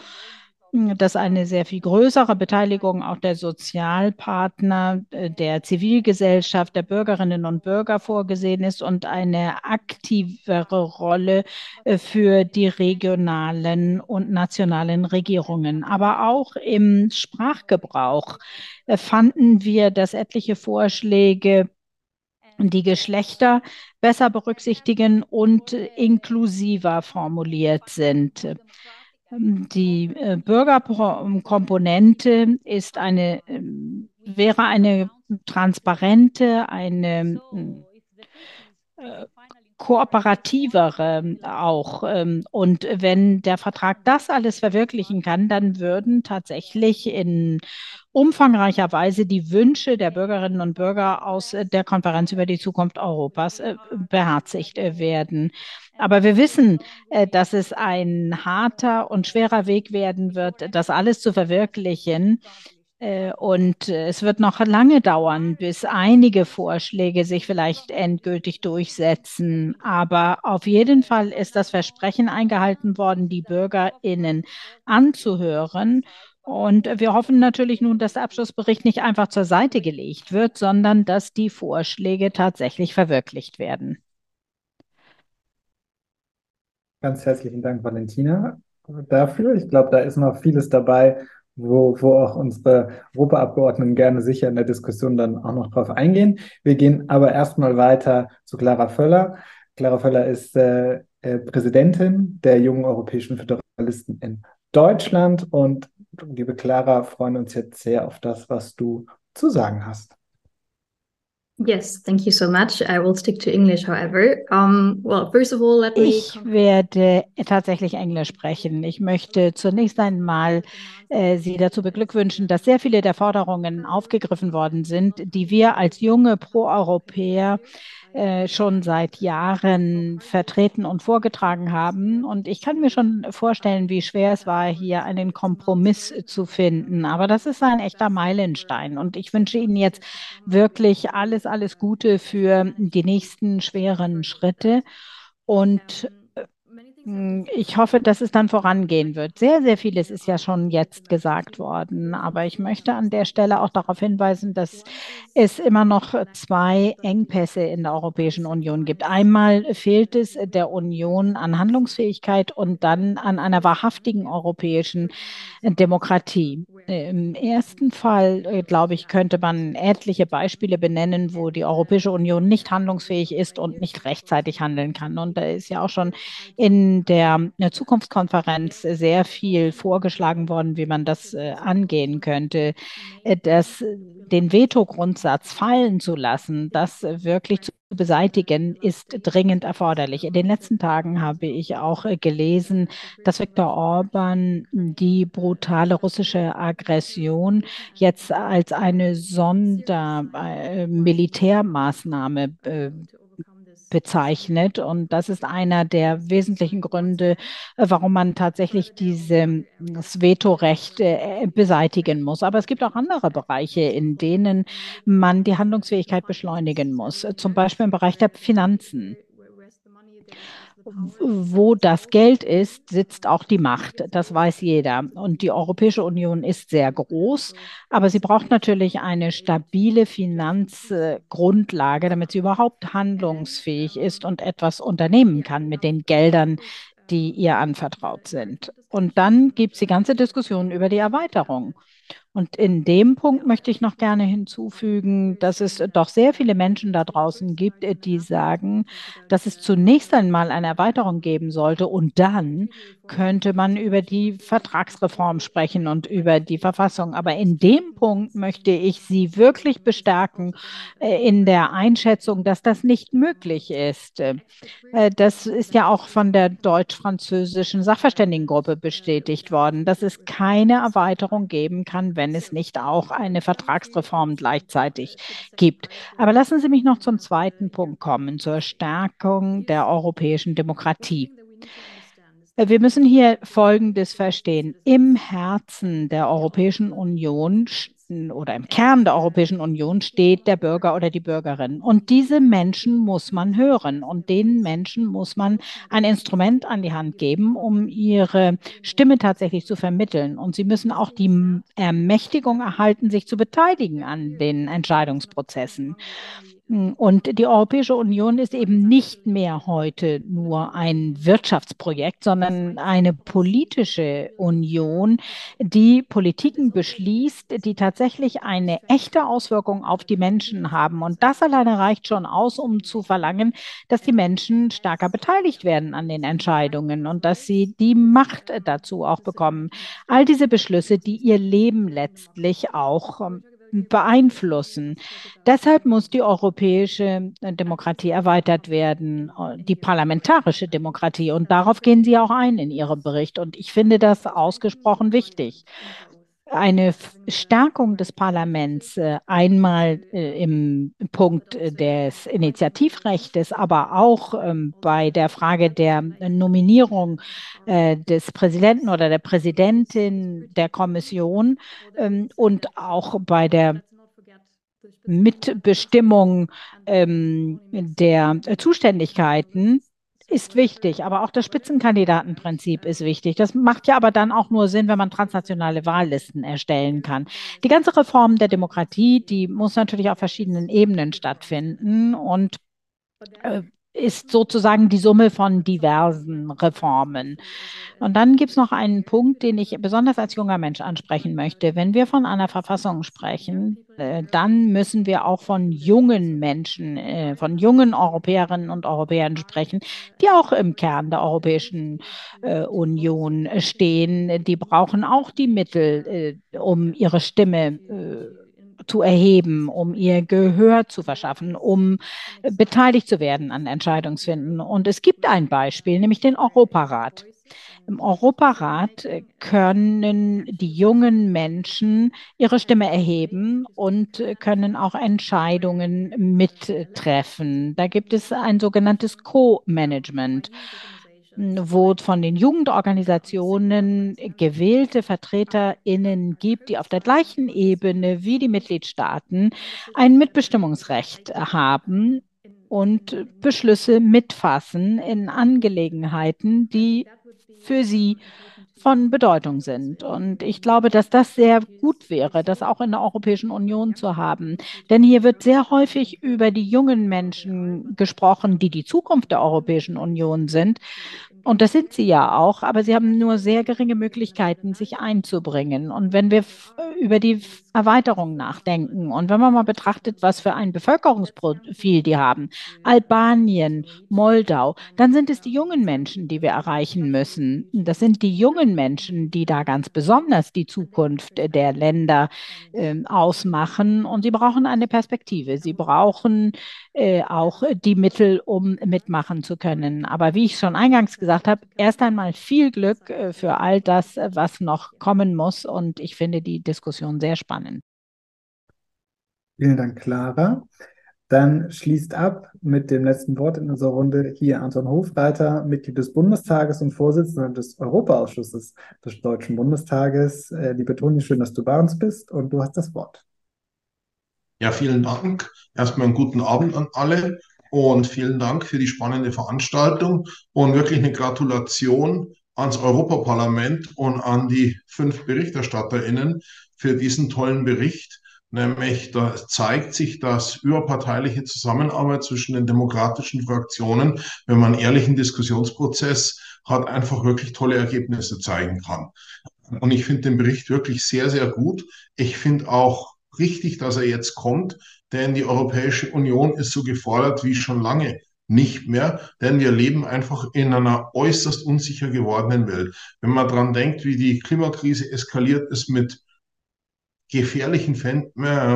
dass eine sehr viel größere Beteiligung auch der Sozialpartner, der Zivilgesellschaft, der Bürgerinnen und Bürger vorgesehen ist und eine aktivere Rolle für die regionalen und nationalen Regierungen. Aber auch im Sprachgebrauch fanden wir, dass etliche Vorschläge die Geschlechter besser berücksichtigen und inklusiver formuliert sind. Die Bürgerkomponente wäre eine transparente, eine kooperativere auch. Und wenn der Vertrag das alles verwirklichen kann, dann würden tatsächlich in umfangreicher Weise die Wünsche der Bürgerinnen und Bürger aus der Konferenz über die Zukunft Europas beherzigt werden. Aber wir wissen, dass es ein harter und schwerer Weg werden wird, das alles zu verwirklichen. Und es wird noch lange dauern, bis einige Vorschläge sich vielleicht endgültig durchsetzen. Aber auf jeden Fall ist das Versprechen eingehalten worden, die BürgerInnen anzuhören. Und wir hoffen natürlich nun, dass der Abschlussbericht nicht einfach zur Seite gelegt wird, sondern dass die Vorschläge tatsächlich verwirklicht werden. Ganz herzlichen Dank, Valentina, dafür. Ich glaube, da ist noch vieles dabei, wo auch unsere Europaabgeordneten gerne sicher in der Diskussion dann auch noch drauf eingehen. Wir gehen aber erstmal weiter zu Clara Föller. Clara Föller ist Präsidentin der Jungen Europäischen Föderalisten in Deutschland. Und liebe Clara, freuen uns jetzt sehr auf das, was du zu sagen hast. Yes, thank you so much. I will stick to English, however. Well, first of all, ich werde tatsächlich Englisch sprechen. Ich möchte zunächst einmal Sie dazu beglückwünschen, dass sehr viele der Forderungen aufgegriffen worden sind, die wir als junge Pro-Europäer schon seit Jahren vertreten und vorgetragen haben. Und ich kann mir schon vorstellen, wie schwer es war, hier einen Kompromiss zu finden. Aber das ist ein echter Meilenstein. Und ich wünsche Ihnen jetzt wirklich alles Gute für die nächsten schweren Schritte und ich hoffe, dass es dann vorangehen wird. Sehr, sehr vieles ist ja schon jetzt gesagt worden, aber ich möchte an der Stelle auch darauf hinweisen, dass es immer noch zwei Engpässe in der Europäischen Union gibt. Einmal fehlt es der Union an Handlungsfähigkeit und dann an einer wahrhaftigen europäischen Demokratie. Im ersten Fall, glaube ich, könnte man etliche Beispiele benennen, wo die Europäische Union nicht handlungsfähig ist und nicht rechtzeitig handeln kann. Und da ist ja auch schon in in der Zukunftskonferenz sehr viel vorgeschlagen worden, wie man das angehen könnte. Den Veto-Grundsatz fallen zu lassen, das wirklich zu beseitigen, ist dringend erforderlich. In den letzten Tagen habe ich auch gelesen, dass Viktor Orbán die brutale russische Aggression jetzt als eine Sondermilitärmaßnahme bezeichnet. Und das ist einer der wesentlichen Gründe, warum man tatsächlich dieses Vetorecht beseitigen muss. Aber es gibt auch andere Bereiche, in denen man die Handlungsfähigkeit beschleunigen muss, zum Beispiel im Bereich der Finanzen. Wo das Geld ist, sitzt auch die Macht. Das weiß jeder. Und die Europäische Union ist sehr groß, aber sie braucht natürlich eine stabile Finanzgrundlage, damit sie überhaupt handlungsfähig ist und etwas unternehmen kann mit den Geldern, die ihr anvertraut sind. Und dann gibt es die ganze Diskussion über die Erweiterung. Und in dem Punkt möchte ich noch gerne hinzufügen, dass es doch sehr viele Menschen da draußen gibt, die sagen, dass es zunächst einmal eine Erweiterung geben sollte und dann könnte man über die Vertragsreform sprechen und über die Verfassung. Aber in dem Punkt möchte ich Sie wirklich bestärken in der Einschätzung, dass das nicht möglich ist. Das ist ja auch von der deutsch-französischen Sachverständigengruppe bestätigt worden, dass es keine Erweiterung geben kann, wenn es nicht auch eine Vertragsreform gleichzeitig gibt. Aber lassen Sie mich noch zum zweiten Punkt kommen, zur Stärkung der europäischen Demokratie. Wir müssen hier Folgendes verstehen. Im Herzen der Europäischen Union oder im Kern der Europäischen Union steht der Bürger oder die Bürgerin. Und diese Menschen muss man hören und den Menschen muss man ein Instrument an die Hand geben, um ihre Stimme tatsächlich zu vermitteln. Und sie müssen auch die Ermächtigung erhalten, sich zu beteiligen an den Entscheidungsprozessen. Und die Europäische Union ist eben nicht mehr heute nur ein Wirtschaftsprojekt, sondern eine politische Union, die Politiken beschließt, die tatsächlich eine echte Auswirkung auf die Menschen haben. Und das alleine reicht schon aus, um zu verlangen, dass die Menschen stärker beteiligt werden an den Entscheidungen und dass sie die Macht dazu auch bekommen. All diese Beschlüsse, die ihr Leben letztlich auch beeinflussen. Deshalb muss die europäische Demokratie erweitert werden, die parlamentarische Demokratie. Und darauf gehen Sie auch ein in Ihrem Bericht. Und ich finde das ausgesprochen wichtig. Eine Stärkung des Parlaments, einmal im Punkt des Initiativrechts, aber auch bei der Frage der Nominierung des Präsidenten oder der Präsidentin der Kommission und auch bei der Mitbestimmung der Zuständigkeiten ist wichtig, aber auch das Spitzenkandidatenprinzip ist wichtig. Das macht ja aber dann auch nur Sinn, wenn man transnationale Wahllisten erstellen kann. Die ganze Reform der Demokratie, die muss natürlich auf verschiedenen Ebenen stattfinden und ist sozusagen die Summe von diversen Reformen. Und dann gibt es noch einen Punkt, den ich besonders als junger Mensch ansprechen möchte. Wenn wir von einer Verfassung sprechen, dann müssen wir auch von jungen Menschen, von jungen Europäerinnen und Europäern sprechen, die auch im Kern der Europäischen Union stehen. Die brauchen auch die Mittel, um ihre Stimme zu erheben, um ihr Gehör zu verschaffen, um beteiligt zu werden an Entscheidungsfinden. Und es gibt ein Beispiel, nämlich den Europarat. Im Europarat können die jungen Menschen ihre Stimme erheben und können auch Entscheidungen mittreffen. Da gibt es ein sogenanntes Co-Management, wo von den Jugendorganisationen gewählte VertreterInnen gibt, die auf der gleichen Ebene wie die Mitgliedstaaten ein Mitbestimmungsrecht haben und Beschlüsse mitfassen in Angelegenheiten, die für sie von Bedeutung sind. Und ich glaube, dass das sehr gut wäre, das auch in der Europäischen Union zu haben. Denn hier wird sehr häufig über die jungen Menschen gesprochen, die die Zukunft der Europäischen Union sind. Und das sind sie ja auch, aber sie haben nur sehr geringe Möglichkeiten, sich einzubringen. Und wenn wir über die Erweiterung nachdenken. Und wenn man mal betrachtet, was für ein Bevölkerungsprofil die haben, Albanien, Moldau, dann sind es die jungen Menschen, die wir erreichen müssen. Das sind die jungen Menschen, die da ganz besonders die Zukunft der Länder ausmachen. Und sie brauchen eine Perspektive. Sie brauchen auch die Mittel, um mitmachen zu können. Aber wie ich schon eingangs gesagt habe, erst einmal viel Glück für all das, was noch kommen muss. Und ich finde die Diskussion sehr spannend. Vielen Dank, Clara. Dann schließt ab mit dem letzten Wort in unserer Runde hier Anton Hofreiter, Mitglied des Bundestages und Vorsitzender des Europaausschusses des Deutschen Bundestages. Liebe Toni, schön, dass du bei uns bist und du hast das Wort. Ja, vielen Dank. Erstmal einen guten Abend an alle und vielen Dank für die spannende Veranstaltung und wirklich eine Gratulation ans Europaparlament und an die 5 BerichterstatterInnen für diesen tollen Bericht. Nämlich, da zeigt sich, dass überparteiliche Zusammenarbeit zwischen den demokratischen Fraktionen, wenn man einen ehrlichen Diskussionsprozess hat, einfach wirklich tolle Ergebnisse zeigen kann. Und ich finde den Bericht wirklich sehr, sehr gut. Ich finde auch richtig, dass er jetzt kommt, denn die Europäische Union ist so gefordert wie schon lange nicht mehr, denn wir leben einfach in einer äußerst unsicher gewordenen Welt. Wenn man daran denkt, wie die Klimakrise eskaliert ist mit gefährlichen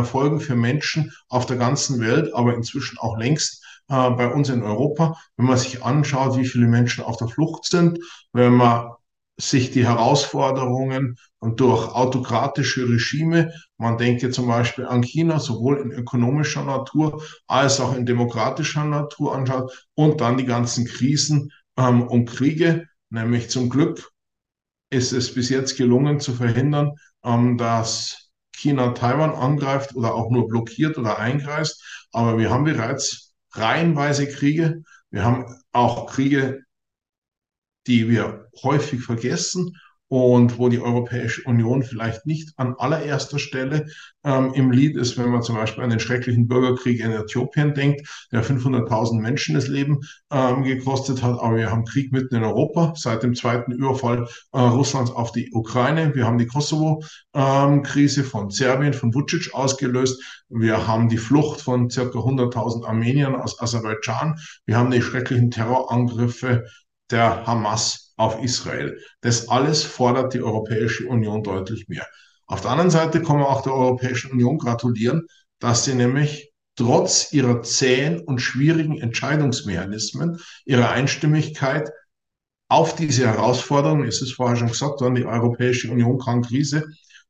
Folgen für Menschen auf der ganzen Welt, aber inzwischen auch längst bei uns in Europa. Wenn man sich anschaut, wie viele Menschen auf der Flucht sind, wenn man sich die Herausforderungen durch autokratische Regime, man denke zum Beispiel an China, sowohl in ökonomischer Natur als auch in demokratischer Natur anschaut und dann die ganzen Krisen und Kriege, nämlich zum Glück ist es bis jetzt gelungen zu verhindern, dass China Taiwan angreift oder auch nur blockiert oder eingreist. Aber wir haben bereits reihenweise Kriege. Wir haben auch Kriege, die wir häufig vergessen und wo die Europäische Union vielleicht nicht an allererster Stelle im Lied ist, wenn man zum Beispiel an den schrecklichen Bürgerkrieg in Äthiopien denkt, der 500.000 Menschen das Leben gekostet hat. Aber wir haben Krieg mitten in Europa seit dem zweiten Überfall Russlands auf die Ukraine. Wir haben die Kosovo-Krise von Serbien, von Vučić ausgelöst. Wir haben die Flucht von ca. 100.000 Armeniern aus Aserbaidschan. Wir haben die schrecklichen Terrorangriffe der Hamas auf Israel. Das alles fordert die Europäische Union deutlich mehr. Auf der anderen Seite kann man auch der Europäischen Union gratulieren, dass sie nämlich trotz ihrer zähen und schwierigen Entscheidungsmechanismen, ihrer Einstimmigkeit auf diese Herausforderungen, es ist vorher schon gesagt worden, die Europäische Union kann Krise,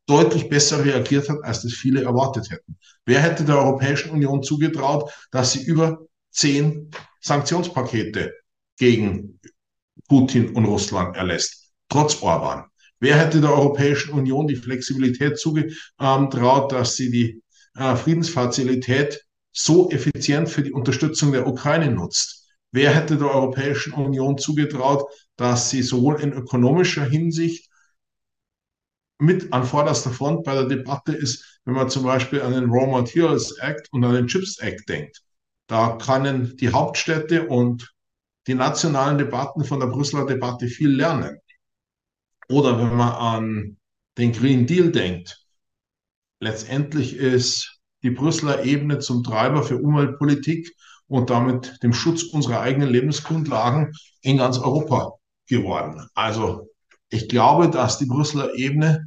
deutlich besser reagiert hat, als das viele erwartet hätten. Wer hätte der Europäischen Union zugetraut, dass sie über 10 Sanktionspakete gegen Putin und Russland erlässt, trotz Orbán? Wer hätte der Europäischen Union die Flexibilität zugetraut, dass sie die Friedensfazilität so effizient für die Unterstützung der Ukraine nutzt? Wer hätte der Europäischen Union zugetraut, dass sie sowohl in ökonomischer Hinsicht mit an vorderster Front bei der Debatte ist, wenn man zum Beispiel an den Raw Materials Act und an den Chips Act denkt? Da können die Hauptstädte und die nationalen Debatten von der Brüsseler Debatte viel lernen. Oder wenn man an den Green Deal denkt, letztendlich ist die Brüsseler Ebene zum Treiber für Umweltpolitik und damit dem Schutz unserer eigenen Lebensgrundlagen in ganz Europa geworden. Also ich glaube, dass die Brüsseler Ebene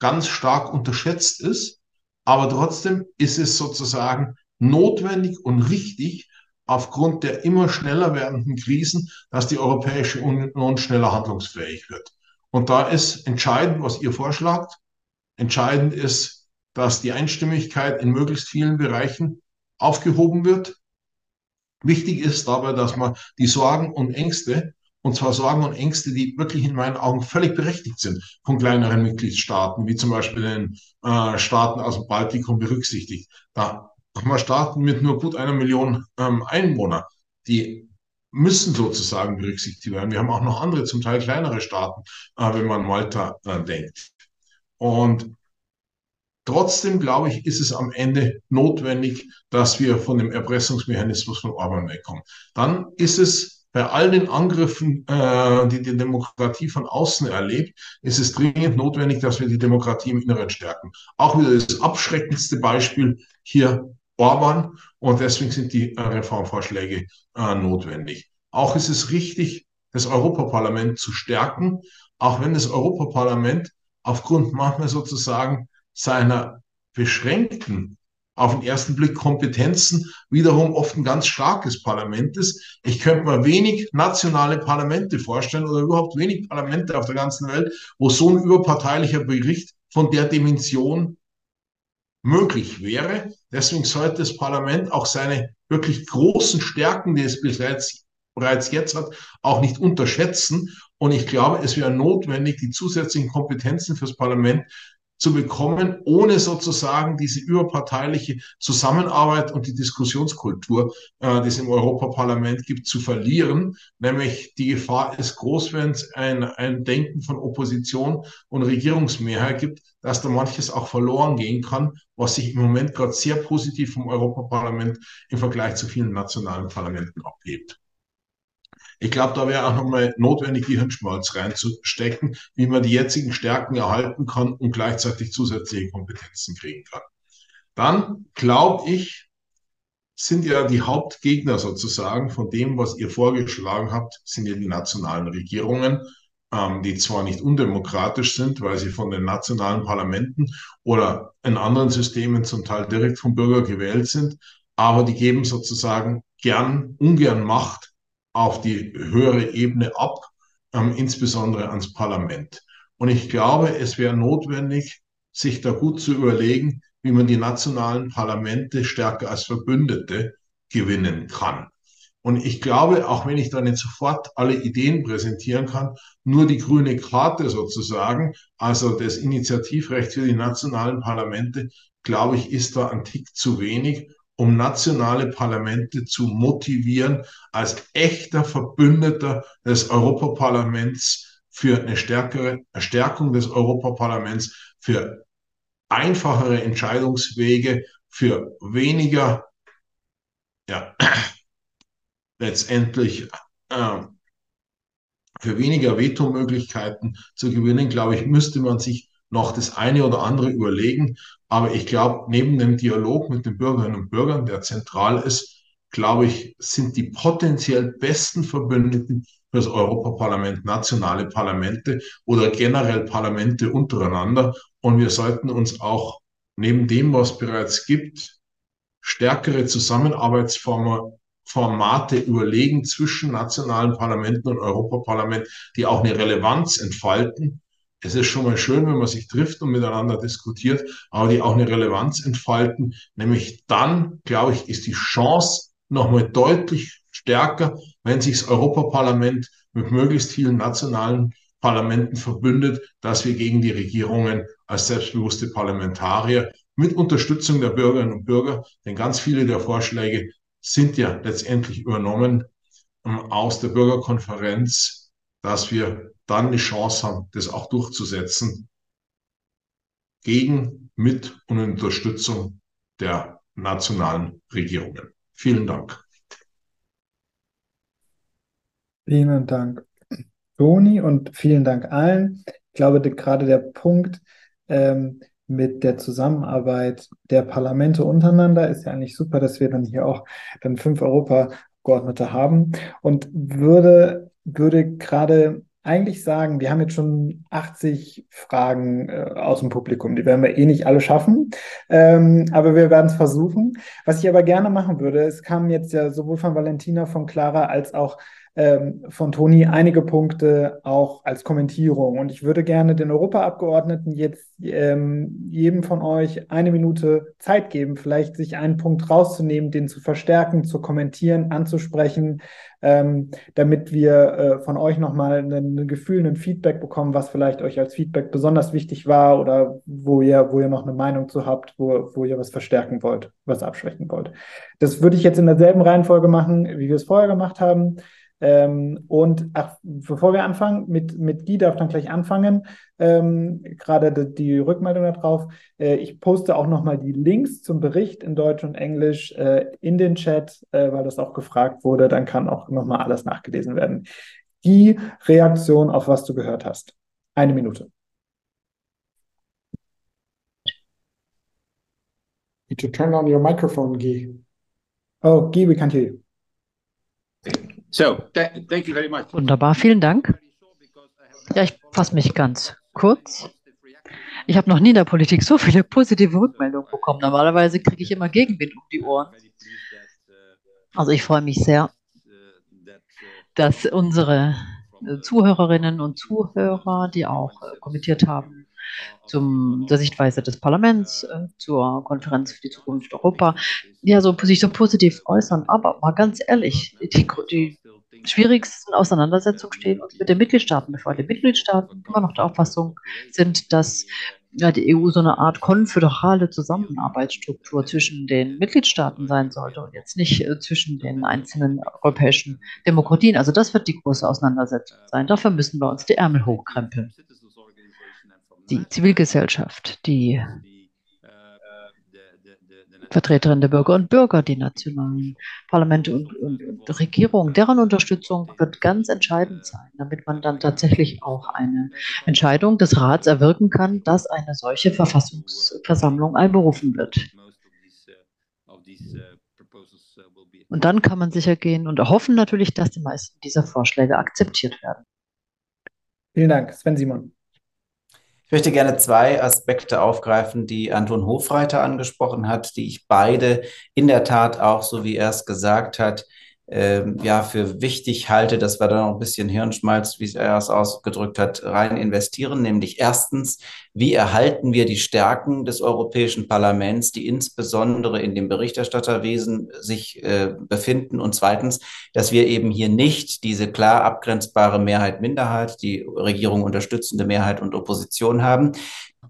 ganz stark unterschätzt ist, aber trotzdem ist es sozusagen notwendig und richtig, aufgrund der immer schneller werdenden Krisen, dass die Europäische Union schneller handlungsfähig wird. Und da ist entscheidend, was ihr vorschlagt. Entscheidend ist, dass die Einstimmigkeit in möglichst vielen Bereichen aufgehoben wird. Wichtig ist dabei, dass man die Sorgen und Ängste, und zwar Sorgen und Ängste, die wirklich in meinen Augen völlig berechtigt sind, von kleineren Mitgliedstaaten, wie zum Beispiel den Staaten aus dem Baltikum berücksichtigt. Da mal starten mit nur gut 1 Million Einwohner. Die müssen sozusagen berücksichtigt werden. Wir haben auch noch andere, zum Teil kleinere Staaten, wenn man Malta denkt. Und trotzdem, glaube ich, ist es am Ende notwendig, dass wir von dem Erpressungsmechanismus von Orbán wegkommen. Dann ist es bei all den Angriffen, die die Demokratie von außen erlebt, ist es dringend notwendig, dass wir die Demokratie im Inneren stärken. Auch wieder das abschreckendste Beispiel hier Orbán, und deswegen sind die Reformvorschläge notwendig. Auch ist es richtig, das Europaparlament zu stärken, auch wenn das Europaparlament aufgrund manchmal sozusagen seiner beschränkten, auf den ersten Blick Kompetenzen, wiederum oft ein ganz starkes Parlament ist. Ich könnte mir wenig nationale Parlamente vorstellen oder überhaupt wenig Parlamente auf der ganzen Welt, wo so ein überparteilicher Bericht von der Dimension möglich wäre. Deswegen sollte das Parlament auch seine wirklich großen Stärken, die es bereits jetzt hat, auch nicht unterschätzen. Und ich glaube, es wäre notwendig, die zusätzlichen Kompetenzen fürs Parlament zu bekommen, ohne sozusagen diese überparteiliche Zusammenarbeit und die Diskussionskultur, die es im Europaparlament gibt, zu verlieren. Nämlich die Gefahr ist groß, wenn es ein Denken von Opposition und Regierungsmehrheit gibt, dass da manches auch verloren gehen kann, was sich im Moment gerade sehr positiv vom Europaparlament im Vergleich zu vielen nationalen Parlamenten abhebt. Ich glaube, da wäre auch nochmal notwendig, die Hirnschmalz reinzustecken, wie man die jetzigen Stärken erhalten kann und gleichzeitig zusätzliche Kompetenzen kriegen kann. Dann, glaube ich, sind ja die Hauptgegner sozusagen von dem, was ihr vorgeschlagen habt, sind ja die nationalen Regierungen, die zwar nicht undemokratisch sind, weil sie von den nationalen Parlamenten oder in anderen Systemen zum Teil direkt vom Bürger gewählt sind, aber die geben sozusagen ungern Macht auf die höhere Ebene ab, insbesondere ans Parlament. Und ich glaube, es wäre notwendig, sich da gut zu überlegen, wie man die nationalen Parlamente stärker als Verbündete gewinnen kann. Und ich glaube, auch wenn ich da nicht sofort alle Ideen präsentieren kann, nur die grüne Karte sozusagen, also das Initiativrecht für die nationalen Parlamente, glaube ich, ist da ein Tick zu wenig, um nationale Parlamente zu motivieren, als echter Verbündeter des Europaparlaments für eine stärkere Stärkung des Europaparlaments, für einfachere Entscheidungswege, für weniger, ja, letztendlich für weniger Vetomöglichkeiten zu gewinnen. Glaube ich, müsste man sich noch das eine oder andere überlegen. Aber ich glaube, neben dem Dialog mit den Bürgerinnen und Bürgern, der zentral ist, glaube ich, sind die potenziell besten Verbündeten für das Europaparlament nationale Parlamente oder generell Parlamente untereinander. Und wir sollten uns auch neben dem, was es bereits gibt, stärkere Zusammenarbeitsformate überlegen zwischen nationalen Parlamenten und Europaparlament, die auch eine Relevanz entfalten. Es ist schon mal schön, wenn man sich trifft und miteinander diskutiert, aber die auch eine Relevanz entfalten. Nämlich dann, glaube ich, ist die Chance nochmal deutlich stärker, wenn sich das Europaparlament mit möglichst vielen nationalen Parlamenten verbündet, dass wir gegen die Regierungen als selbstbewusste Parlamentarier mit Unterstützung der Bürgerinnen und Bürger, denn ganz viele der Vorschläge sind ja letztendlich übernommen aus der Bürgerkonferenz, dass wir dann eine Chance haben, das auch durchzusetzen, gegen, mit und in Unterstützung der nationalen Regierungen. Vielen Dank. Vielen Dank, Toni, und vielen Dank allen. Ich glaube, gerade der Punkt mit der Zusammenarbeit der Parlamente untereinander ist ja eigentlich super, dass wir dann hier auch dann 5 Europaabgeordnete haben, und würde gerade eigentlich sagen, wir haben jetzt schon 80 Fragen aus dem Publikum. Die werden wir eh nicht alle schaffen, aber wir werden es versuchen. Was ich aber gerne machen würde, es kamen jetzt ja sowohl von Valentina, von Clara als auch von Toni einige Punkte auch als Kommentierung. Und ich würde gerne den Europaabgeordneten jetzt jedem von euch 1 Minute Zeit geben, vielleicht sich einen Punkt rauszunehmen, den zu verstärken, zu kommentieren, anzusprechen, damit wir von euch nochmal ein Gefühl, ein Feedback bekommen, was vielleicht euch als Feedback besonders wichtig war oder wo ihr noch eine Meinung zu habt, wo ihr was verstärken wollt, was abschwächen wollt. Das würde ich jetzt in derselben Reihenfolge machen, wie wir es vorher gemacht haben. Und ach, bevor wir anfangen, mit Guy darf ich dann gleich anfangen, gerade die Rückmeldung darauf. Ich poste auch nochmal die Links zum Bericht in Deutsch und Englisch in den Chat, weil das auch gefragt wurde. Dann kann auch nochmal alles nachgelesen werden. Guy, Reaktion auf was du gehört hast. 1 Minute. You need to turn on your microphone, Guy. Oh, Guy, we can't hear you. So, thank you very much. Wunderbar, vielen Dank. Ja, ich fasse mich ganz kurz. Ich habe noch nie in der Politik so viele positive Rückmeldungen bekommen. Normalerweise kriege ich immer Gegenwind um die Ohren. Also ich freue mich sehr, dass unsere Zuhörerinnen und Zuhörer, die auch kommentiert haben, zur Sichtweise des Parlaments, zur Konferenz für die Zukunft Europa, ja, sich so positiv äußern. Aber mal ganz ehrlich, die schwierigsten Auseinandersetzungen stehen uns mit den Mitgliedstaaten bevor. Die Mitgliedstaaten immer noch der Auffassung sind, dass ja, die EU so eine Art konföderale Zusammenarbeitsstruktur zwischen den Mitgliedstaaten sein sollte und jetzt nicht zwischen den einzelnen europäischen Demokratien. Also das wird die große Auseinandersetzung sein. Dafür müssen wir uns die Ärmel hochkrempeln. Die Zivilgesellschaft, die Vertreterinnen der Bürger und Bürger, die nationalen Parlamente und Regierungen, deren Unterstützung wird ganz entscheidend sein, damit man dann tatsächlich auch eine Entscheidung des Rats erwirken kann, dass eine solche Verfassungsversammlung einberufen wird. Und dann kann man sicher gehen und erhoffen natürlich, dass die meisten dieser Vorschläge akzeptiert werden. Vielen Dank, Sven Simon. Ich möchte gerne 2 Aspekte aufgreifen, die Anton Hofreiter angesprochen hat, die ich beide in der Tat auch, so wie er es gesagt hat, ja, für wichtig halte. Das war dann auch ein bisschen Hirnschmalz, wie er es ausgedrückt hat, rein investieren. Nämlich erstens, wie erhalten wir die Stärken des Europäischen Parlaments, die insbesondere in dem Berichterstatterwesen sich befinden? Und zweitens, dass wir eben hier nicht diese klar abgrenzbare Mehrheit-Minderheit, die Regierung unterstützende Mehrheit und Opposition haben.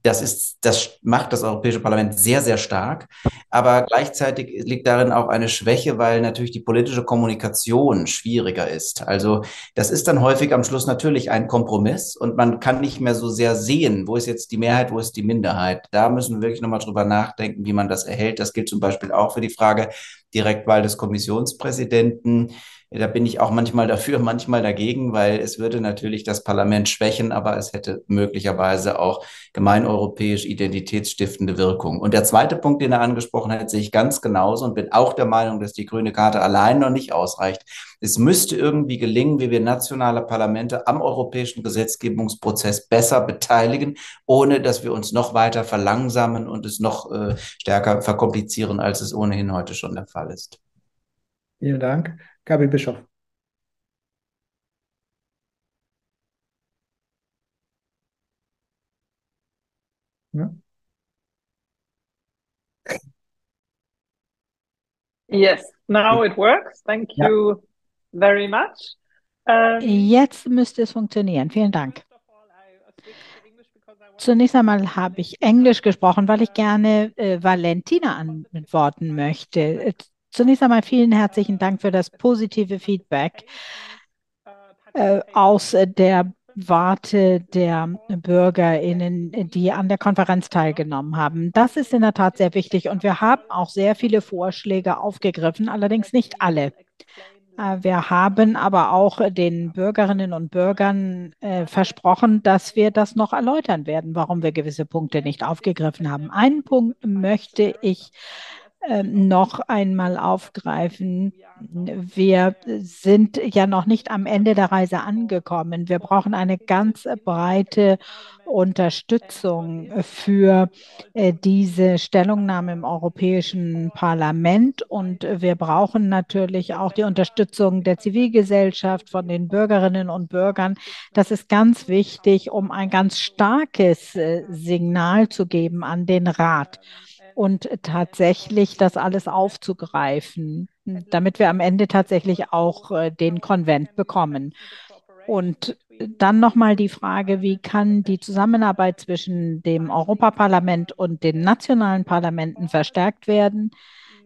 Das macht das Europäische Parlament sehr, sehr stark. Aber gleichzeitig liegt darin auch eine Schwäche, weil natürlich die politische Kommunikation schwieriger ist. Also das ist dann häufig am Schluss natürlich ein Kompromiss und man kann nicht mehr so sehr sehen, wo ist jetzt die Mehrheit, wo ist die Minderheit. Da müssen wir wirklich nochmal drüber nachdenken, wie man das erhält. Das gilt zum Beispiel auch für die Frage Direktwahl des Kommissionspräsidenten. Da bin ich auch manchmal dafür, manchmal dagegen, weil es würde natürlich das Parlament schwächen, aber es hätte möglicherweise auch gemeineuropäisch identitätsstiftende Wirkung. Und der zweite Punkt, den er angesprochen hat, sehe ich ganz genauso und bin auch der Meinung, dass die grüne Karte allein noch nicht ausreicht. Es müsste irgendwie gelingen, wie wir nationale Parlamente am europäischen Gesetzgebungsprozess besser beteiligen, ohne dass wir uns noch weiter verlangsamen und es noch stärker verkomplizieren, als es ohnehin heute schon der Fall ist. Vielen Dank. Gaby Bischoff. Ja. Yes, now it works. Thank you very much. Jetzt müsste es funktionieren. Vielen Dank. Zunächst einmal habe ich Englisch gesprochen, weil ich gerne Valentina antworten möchte. Zunächst einmal vielen herzlichen Dank für das positive Feedback aus der Warte der BürgerInnen, die an der Konferenz teilgenommen haben. Das ist in der Tat sehr wichtig und wir haben auch sehr viele Vorschläge aufgegriffen, allerdings nicht alle. Wir haben aber auch den Bürgerinnen und Bürgern versprochen, dass wir das noch erläutern werden, warum wir gewisse Punkte nicht aufgegriffen haben. Einen Punkt möchte ich noch einmal aufgreifen. Wir sind ja noch nicht am Ende der Reise angekommen. Wir brauchen eine ganz breite Unterstützung für diese Stellungnahme im Europäischen Parlament. Und wir brauchen natürlich auch die Unterstützung der Zivilgesellschaft, von den Bürgerinnen und Bürgern. Das ist ganz wichtig, um ein ganz starkes Signal zu geben an den Rat. Und tatsächlich das alles aufzugreifen, damit wir am Ende tatsächlich auch den Konvent bekommen. Und dann nochmal die Frage, wie kann die Zusammenarbeit zwischen dem Europaparlament und den nationalen Parlamenten verstärkt werden?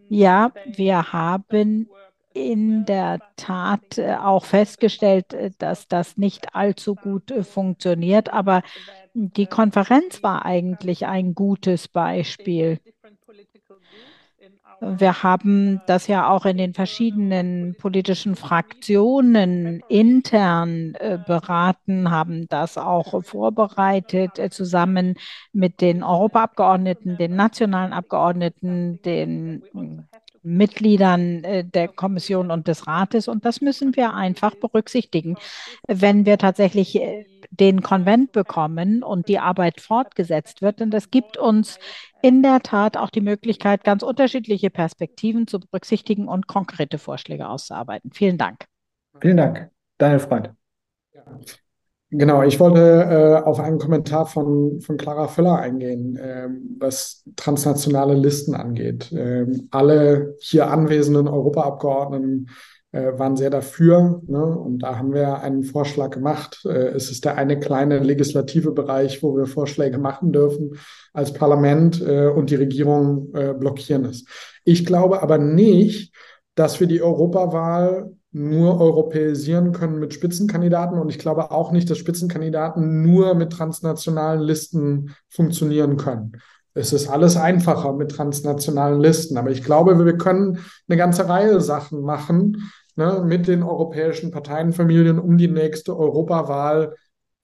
Ja, wir haben in der Tat auch festgestellt, dass das nicht allzu gut funktioniert. Aber die Konferenz war eigentlich ein gutes Beispiel. Wir haben das ja auch in den verschiedenen politischen Fraktionen intern beraten, haben das auch vorbereitet, zusammen mit den Europaabgeordneten, den nationalen Abgeordneten, den Mitgliedern der Kommission und des Rates. Und das müssen wir einfach berücksichtigen. Wenn wir tatsächlich den Konvent bekommen und die Arbeit fortgesetzt wird, denn das gibt uns in der Tat auch die Möglichkeit, ganz unterschiedliche Perspektiven zu berücksichtigen und konkrete Vorschläge auszuarbeiten. Vielen Dank. Vielen Dank. Daniel Freund. Ja. Genau, ich wollte auf einen Kommentar von Clara Föller eingehen, was transnationale Listen angeht. Alle hier anwesenden Europaabgeordneten waren sehr dafür, ne? Und da haben wir einen Vorschlag gemacht. Es ist der eine kleine legislative Bereich, wo wir Vorschläge machen dürfen als Parlament und die Regierung blockieren es. Ich glaube aber nicht, dass wir die Europawahl nur europäisieren können mit Spitzenkandidaten. Und ich glaube auch nicht, dass Spitzenkandidaten nur mit transnationalen Listen funktionieren können. Es ist alles einfacher mit transnationalen Listen. Aber ich glaube, wir können eine ganze Reihe Sachen machen, ne, mit den europäischen Parteienfamilien, um die nächste Europawahl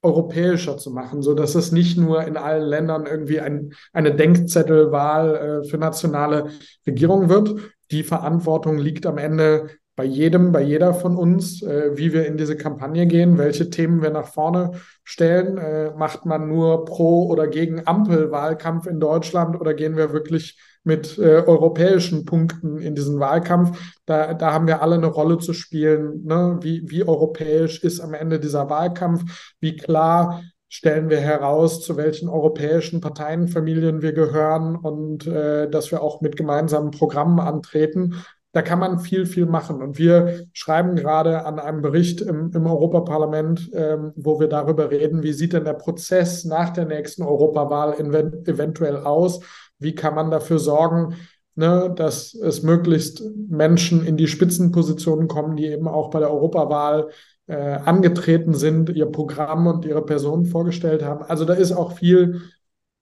europäischer zu machen, sodass es nicht nur in allen Ländern irgendwie eine Denkzettelwahl für nationale Regierungen wird. Die Verantwortung liegt am Ende bei jedem, bei jeder von uns, wie wir in diese Kampagne gehen, welche Themen wir nach vorne stellen. Macht man nur pro oder gegen Ampel-Wahlkampf in Deutschland oder gehen wir wirklich mit europäischen Punkten in diesen Wahlkampf? Da haben wir alle eine Rolle zu spielen, ne? Wie europäisch ist am Ende dieser Wahlkampf? Wie klar stellen wir heraus, zu welchen europäischen Parteienfamilien wir gehören und dass wir auch mit gemeinsamen Programmen antreten? Da kann man viel, viel machen. Und wir schreiben gerade an einem Bericht im Europaparlament, wo wir darüber reden, wie sieht denn der Prozess nach der nächsten Europawahl eventuell aus? Wie kann man dafür sorgen, ne, dass es möglichst Menschen in die Spitzenpositionen kommen, die eben auch bei der Europawahl angetreten sind, ihr Programm und ihre Person vorgestellt haben? Also da ist auch viel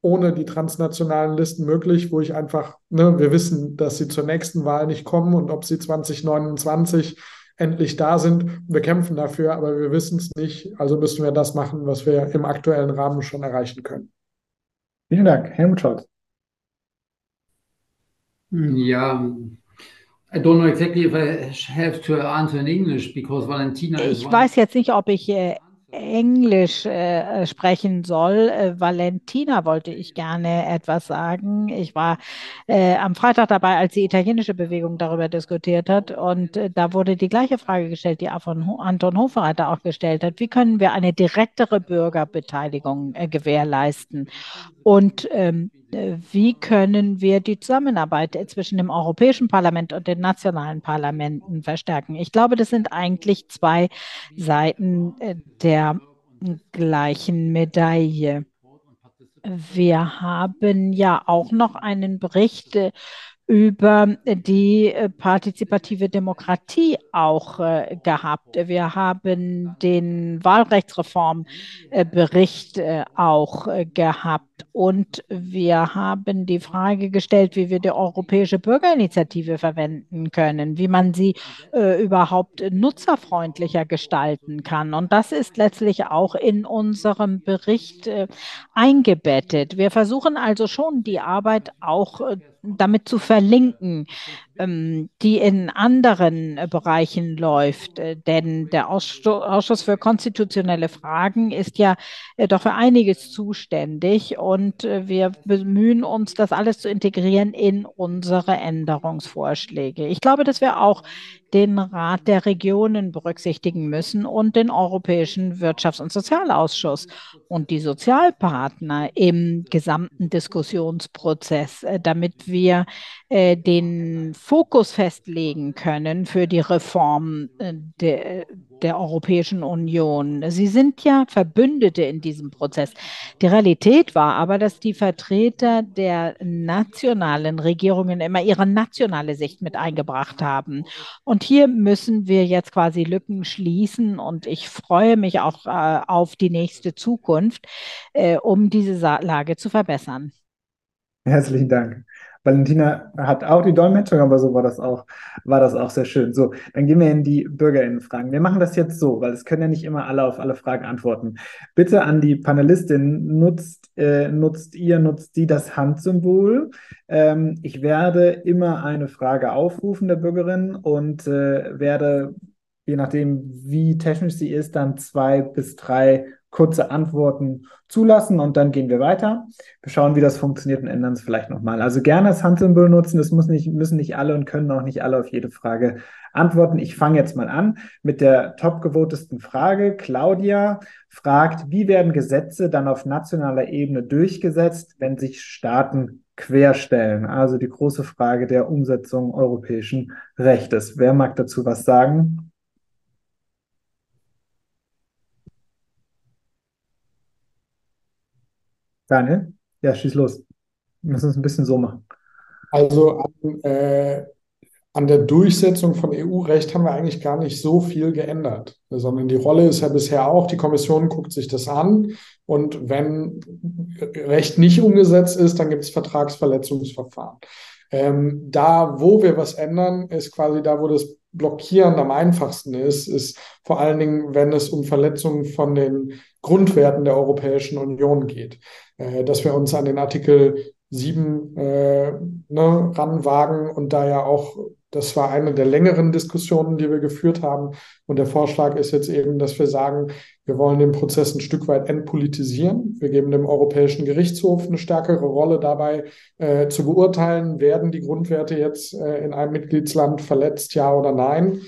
ohne die transnationalen Listen möglich, wo ich einfach, ne, wir wissen, dass sie zur nächsten Wahl nicht kommen und ob sie 2029 endlich da sind. Wir kämpfen dafür, aber wir wissen es nicht. Also müssen wir das machen, was wir im aktuellen Rahmen schon erreichen können. Vielen Dank. Helmut Scholz. Ja, I don't know exactly if I have to answer in English, because Valentina is one. Ich weiß jetzt nicht, ob ich Englisch sprechen soll. Valentina wollte ich gerne etwas sagen. Ich war am Freitag dabei, als die italienische Bewegung darüber diskutiert hat. Und da wurde die gleiche Frage gestellt, die Anton Hofreiter auch gestellt hat. Wie können wir eine direktere Bürgerbeteiligung gewährleisten? Und wie können wir die Zusammenarbeit zwischen dem Europäischen Parlament und den nationalen Parlamenten verstärken? Ich glaube, das sind eigentlich zwei Seiten der gleichen Medaille. Wir haben ja auch noch einen Bericht über die partizipative Demokratie auch gehabt. Wir haben den Wahlrechtsreformbericht auch gehabt und wir haben die Frage gestellt, wie wir die Europäische Bürgerinitiative verwenden können, wie man sie überhaupt nutzerfreundlicher gestalten kann. Und das ist letztlich auch in unserem Bericht eingebettet. Wir versuchen also schon, die Arbeit auch damit zu verlinken, die in anderen Bereichen läuft. Denn der Ausschuss für konstitutionelle Fragen ist ja doch für einiges zuständig und wir bemühen uns, das alles zu integrieren in unsere Änderungsvorschläge. Ich glaube, dass wir auch den Rat der Regionen berücksichtigen müssen und den Europäischen Wirtschafts- und Sozialausschuss und die Sozialpartner im gesamten Diskussionsprozess, damit wir den Fokus festlegen können für die Reform der Europäischen Union. Sie sind ja Verbündete in diesem Prozess. Die Realität war aber, dass die Vertreter der nationalen Regierungen immer ihre nationale Sicht mit eingebracht haben. Und Und hier müssen wir jetzt quasi Lücken schließen. Und ich freue mich auch auf die nächste Zukunft, um diese Lage zu verbessern. Herzlichen Dank. Valentina hat auch die Dolmetschung, aber so war das auch sehr schön. So, dann gehen wir in die BürgerInnen-Fragen. Wir machen das jetzt so, weil es können ja nicht immer alle auf alle Fragen antworten. Bitte an die Panelistinnen, nutzt die das Handsymbol. Ich werde immer eine Frage aufrufen der Bürgerin und werde, je nachdem wie technisch sie ist, dann 2 bis 3 kurze Antworten zulassen und dann gehen wir weiter. Wir schauen, wie das funktioniert und ändern es vielleicht nochmal. Also gerne das Handsymbol nutzen, das müssen nicht alle und können auch nicht alle auf jede Frage antworten. Ich fange jetzt mal an mit der topgevotesten Frage. Claudia fragt, wie werden Gesetze dann auf nationaler Ebene durchgesetzt, wenn sich Staaten querstellen? Also die große Frage der Umsetzung europäischen Rechtes. Wer mag dazu was sagen? Daniel? Ja, schieß los. Wir müssen es ein bisschen so machen. Also an der Durchsetzung von EU-Recht haben wir eigentlich gar nicht so viel geändert, sondern die Rolle ist ja bisher auch, die Kommission guckt sich das an und wenn Recht nicht umgesetzt ist, dann gibt es Vertragsverletzungsverfahren. Da, wo wir was ändern, ist quasi da, wo das Blockieren am einfachsten ist vor allen Dingen, wenn es um Verletzungen von den Grundwerten der Europäischen Union geht. Dass wir uns an den Artikel 7 ranwagen und da ja auch, das war eine der längeren Diskussionen, die wir geführt haben. Und der Vorschlag ist jetzt eben, dass wir sagen, wir wollen den Prozess ein Stück weit entpolitisieren. Wir geben dem Europäischen Gerichtshof eine stärkere Rolle dabei, zu beurteilen, werden die Grundwerte jetzt in einem Mitgliedsland verletzt, ja oder nein.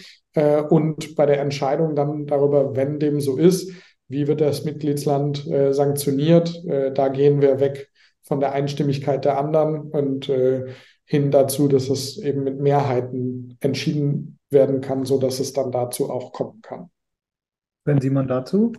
Und bei der Entscheidung dann darüber, wenn dem so ist, wie wird das Mitgliedsland sanktioniert. Da gehen wir weg von der Einstimmigkeit der anderen und hin dazu, dass es eben mit Mehrheiten entschieden werden kann, sodass es dann dazu auch kommen kann. Sven Simon dazu?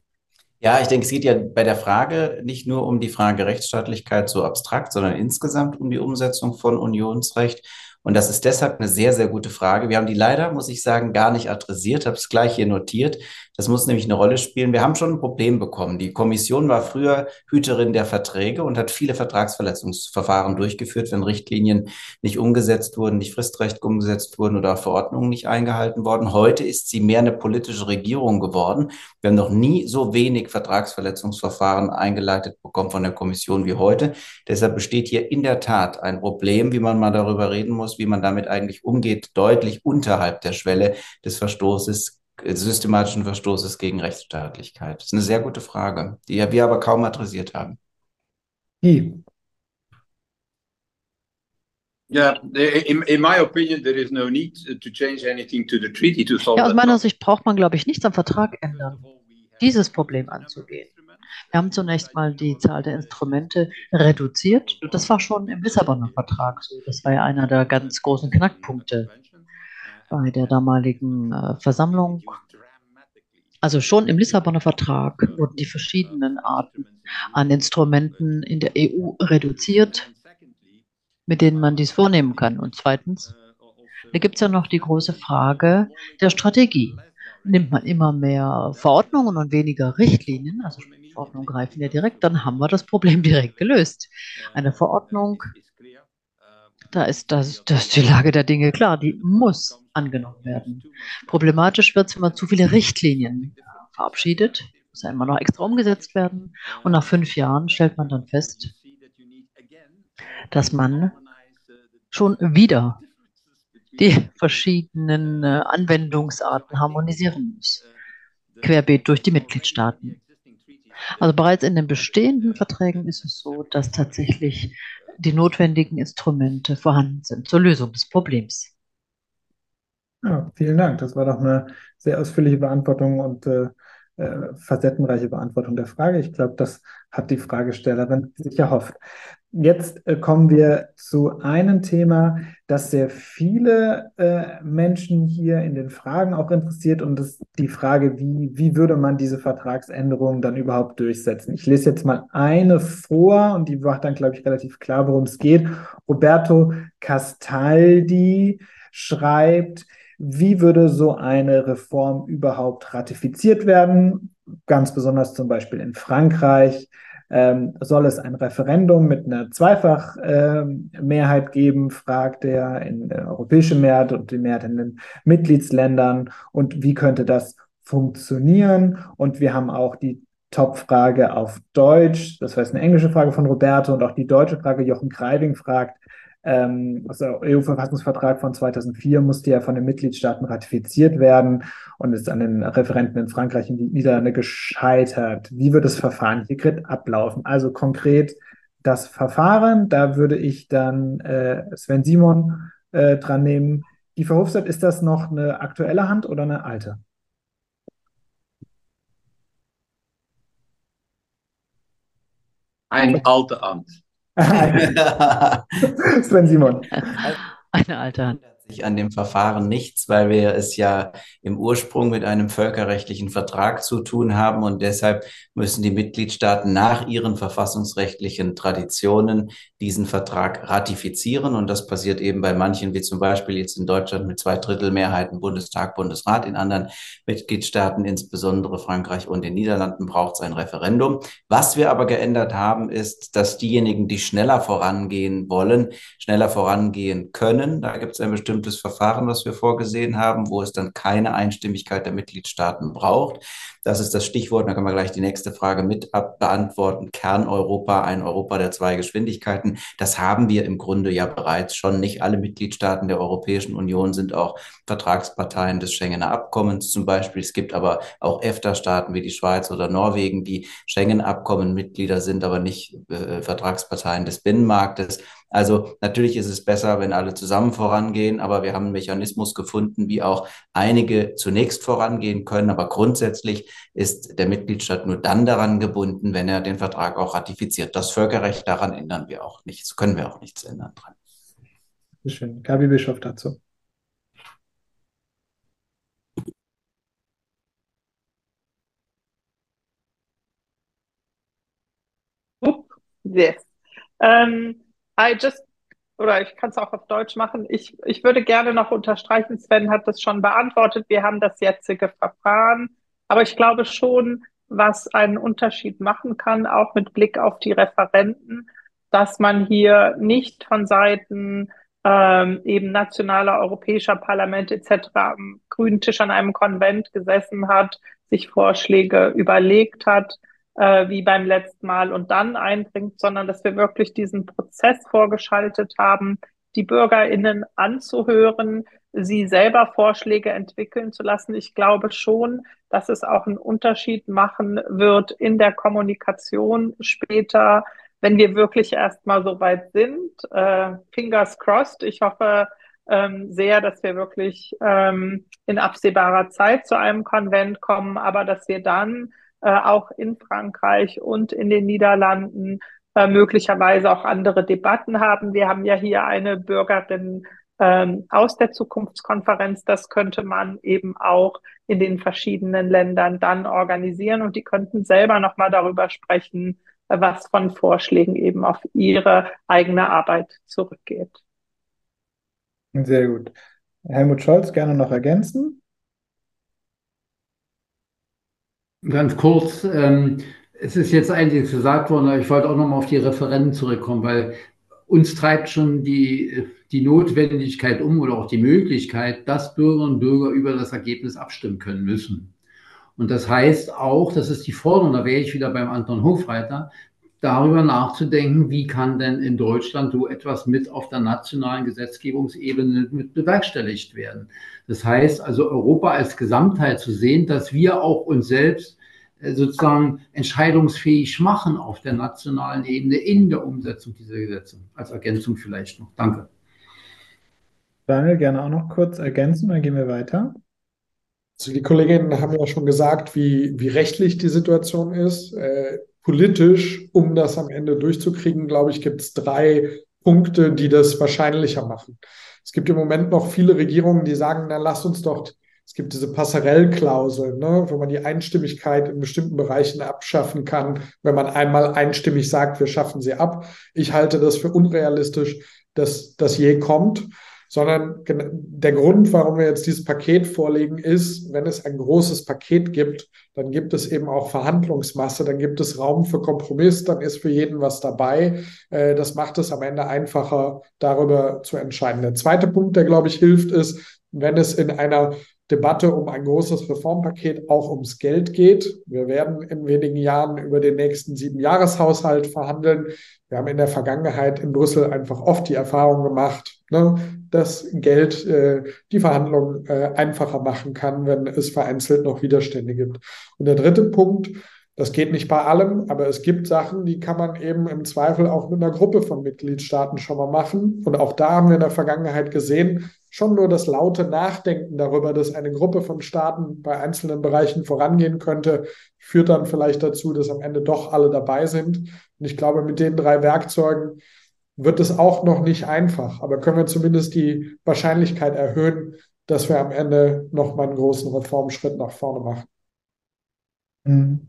Ja, ich denke, es geht ja bei der Frage nicht nur um die Frage Rechtsstaatlichkeit so abstrakt, sondern insgesamt um die Umsetzung von Unionsrecht. Und das ist deshalb eine sehr, sehr gute Frage. Wir haben die leider, muss ich sagen, gar nicht adressiert, habe es gleich hier notiert. Das muss nämlich eine Rolle spielen. Wir haben schon ein Problem bekommen. Die Kommission war früher Hüterin der Verträge und hat viele Vertragsverletzungsverfahren durchgeführt, wenn Richtlinien nicht umgesetzt wurden, nicht Fristrecht umgesetzt wurden oder Verordnungen nicht eingehalten wurden. Heute ist sie mehr eine politische Regierung geworden. Wir haben noch nie so wenig Vertragsverletzungsverfahren eingeleitet bekommen von der Kommission wie heute. Deshalb besteht hier in der Tat ein Problem, wie man mal darüber reden muss, wie man damit eigentlich umgeht, deutlich unterhalb der Schwelle des Verstoßes, systematischen Verstoßes gegen Rechtsstaatlichkeit. Das ist eine sehr gute Frage, die wir aber kaum adressiert haben. Ja, in my opinion, there is no need to change anything to the treaty to solve. Ja, aus meiner Sicht braucht man, glaube ich, nichts am Vertrag ändern, dieses Problem anzugehen. Wir haben zunächst mal die Zahl der Instrumente reduziert. Das war schon im Lissabonner Vertrag so. Das war ja einer der ganz großen Knackpunkte bei der damaligen Versammlung. Also schon im Lissabonner Vertrag wurden die verschiedenen Arten an Instrumenten in der EU reduziert, mit denen man dies vornehmen kann. Und zweitens, da gibt es ja noch die große Frage der Strategie. Nimmt man immer mehr Verordnungen und weniger Richtlinien, also Verordnungen greifen ja direkt, dann haben wir das Problem direkt gelöst. Eine Verordnung, da ist die Lage der Dinge klar, die muss angenommen werden. Problematisch wird es, wenn man zu viele Richtlinien verabschiedet, muss ja immer noch extra umgesetzt werden. Und nach 5 Jahren stellt man dann fest, dass man schon wieder die verschiedenen Anwendungsarten harmonisieren muss, querbeet durch die Mitgliedstaaten. Also bereits in den bestehenden Verträgen ist es so, dass tatsächlich die notwendigen Instrumente vorhanden sind zur Lösung des Problems. Ja, vielen Dank. Das war doch eine sehr ausführliche Beantwortung und facettenreiche Beantwortung der Frage. Ich glaube, das hat die Fragestellerin sich erhofft. Jetzt kommen wir zu einem Thema, das sehr viele Menschen hier in den Fragen auch interessiert und das ist die Frage, wie würde man diese Vertragsänderungen dann überhaupt durchsetzen? Ich lese jetzt mal eine vor und die macht dann, glaube ich, relativ klar, worum es geht. Roberto Castaldi schreibt, wie würde so eine Reform überhaupt ratifiziert werden? Ganz besonders zum Beispiel in Frankreich soll es ein Referendum mit einer Zweifachmehrheit geben, fragt er, in der europäischen Mehrheit und die Mehrheit in den Mitgliedsländern. Und wie könnte das funktionieren? Und wir haben auch die Top-Frage auf Deutsch, das heißt eine englische Frage von Roberto und auch die deutsche Frage. Jochen Greiving fragt, also EU-Verfassungsvertrag von 2004 musste ja von den Mitgliedstaaten ratifiziert werden und ist an den Referenten in Frankreich und den Niederlande gescheitert. Wie wird das Verfahren hier ablaufen? Also konkret das Verfahren, da würde ich dann Sven Simon dran nehmen. Die Verhofstadt, ist das noch eine aktuelle Hand oder eine alte? Ein alter Amt. Sven Simon. Eine alte Hand. Sich an dem Verfahren nichts, weil wir es ja im Ursprung mit einem völkerrechtlichen Vertrag zu tun haben und deshalb müssen die Mitgliedstaaten nach ihren verfassungsrechtlichen Traditionen diesen Vertrag ratifizieren und das passiert eben bei manchen, wie zum Beispiel jetzt in Deutschland mit 2/3 Mehrheiten Bundestag, Bundesrat, in anderen Mitgliedstaaten, insbesondere Frankreich und den Niederlanden, braucht es ein Referendum. Was wir aber geändert haben, ist, dass diejenigen, die schneller vorangehen wollen, schneller vorangehen können. Da gibt es ein bestimmtes Verfahren, was wir vorgesehen haben, wo es dann keine Einstimmigkeit der Mitgliedstaaten braucht. Das ist das Stichwort, da können wir gleich die nächste Frage mit beantworten. Kerneuropa, ein Europa der zwei Geschwindigkeiten. Das haben wir im Grunde ja bereits schon. Nicht alle Mitgliedstaaten der Europäischen Union sind auch Vertragsparteien des Schengener Abkommens zum Beispiel. Es gibt aber auch EFTA-Staaten wie die Schweiz oder Norwegen, die Schengen-Abkommen-Mitglieder sind, aber nicht Vertragsparteien des Binnenmarktes. Also natürlich ist es besser, wenn alle zusammen vorangehen, aber wir haben einen Mechanismus gefunden, wie auch einige zunächst vorangehen können. Aber grundsätzlich ist der Mitgliedstaat nur dann daran gebunden, wenn er den Vertrag auch ratifiziert. Das Völkerrecht, daran ändern wir auch nichts, können wir auch nichts ändern dran. Sehr schön. Gaby Bischoff dazu. Yes. Oder ich kann es auch auf Deutsch machen. Ich würde gerne noch unterstreichen, Sven hat das schon beantwortet. Wir haben das jetzige Verfahren. Aber ich glaube schon, was einen Unterschied machen kann, auch mit Blick auf die Referenten, dass man hier nicht von Seiten eben nationaler, europäischer Parlamente etc. am grünen Tisch an einem Konvent gesessen hat, sich Vorschläge überlegt hat, wie beim letzten Mal und dann einbringt, sondern dass wir wirklich diesen Prozess vorgeschaltet haben, die BürgerInnen anzuhören, sie selber Vorschläge entwickeln zu lassen. Ich glaube schon, dass es auch einen Unterschied machen wird in der Kommunikation später, wenn wir wirklich erstmal so weit sind. Fingers crossed. Ich hoffe sehr, dass wir wirklich in absehbarer Zeit zu einem Konvent kommen, aber dass wir dann auch in Frankreich und in den Niederlanden möglicherweise auch andere Debatten haben. Wir haben ja hier eine Bürgerin aus der Zukunftskonferenz. Das könnte man eben auch in den verschiedenen Ländern dann organisieren und die könnten selber nochmal darüber sprechen, was von Vorschlägen eben auf ihre eigene Arbeit zurückgeht. Sehr gut. Helmut Scholz, gerne noch ergänzen. Ganz kurz, es ist jetzt einiges gesagt worden, aber ich wollte auch nochmal auf die Referenden zurückkommen, weil uns treibt schon die Notwendigkeit um oder auch die Möglichkeit, dass Bürgerinnen und Bürger über das Ergebnis abstimmen können müssen. Und das heißt auch, das ist die Forderung, da wäre ich wieder beim Anton Hofreiter, darüber nachzudenken, wie kann denn in Deutschland so etwas mit auf der nationalen Gesetzgebungsebene mit bewerkstelligt werden. Das heißt also, Europa als Gesamtheit zu sehen, dass wir auch uns selbst sozusagen entscheidungsfähig machen auf der nationalen Ebene in der Umsetzung dieser Gesetze. Als Ergänzung vielleicht noch. Danke. Daniel, gerne auch noch kurz ergänzen, dann gehen wir weiter. Also die Kolleginnen haben ja schon gesagt, wie rechtlich die Situation ist. Politisch, um das am Ende durchzukriegen, glaube ich, gibt es 3 Punkte, die das wahrscheinlicher machen. Es gibt im Moment noch viele Regierungen, die sagen, na, lasst uns doch, es gibt diese Passerellklausel, ne, wo man die Einstimmigkeit in bestimmten Bereichen abschaffen kann, wenn man einmal einstimmig sagt, wir schaffen sie ab. Ich halte das für unrealistisch, dass das je kommt. sondern der Grund, warum wir jetzt dieses Paket vorlegen, ist, wenn es ein großes Paket gibt, dann gibt es eben auch Verhandlungsmasse, dann gibt es Raum für Kompromiss, dann ist für jeden was dabei. Das macht es am Ende einfacher, darüber zu entscheiden. Der zweite Punkt, der, glaube ich, hilft, ist, wenn es in einer Debatte um ein großes Reformpaket auch ums Geld geht. Wir werden in wenigen Jahren über den nächsten 7-Jahreshaushalt verhandeln. Wir haben in der Vergangenheit in Brüssel einfach oft die Erfahrung gemacht, dass Geld die Verhandlungen einfacher machen kann, wenn es vereinzelt noch Widerstände gibt. Und der dritte Punkt, das geht nicht bei allem, aber es gibt Sachen, die kann man eben im Zweifel auch mit einer Gruppe von Mitgliedstaaten schon mal machen. Und auch da haben wir in der Vergangenheit gesehen, schon nur das laute Nachdenken darüber, dass eine Gruppe von Staaten bei einzelnen Bereichen vorangehen könnte, führt dann vielleicht dazu, dass am Ende doch alle dabei sind. Und ich glaube, mit den 3 Werkzeugen wird es auch noch nicht einfach. Aber können wir zumindest die Wahrscheinlichkeit erhöhen, dass wir am Ende nochmal einen großen Reformschritt nach vorne machen. Mhm.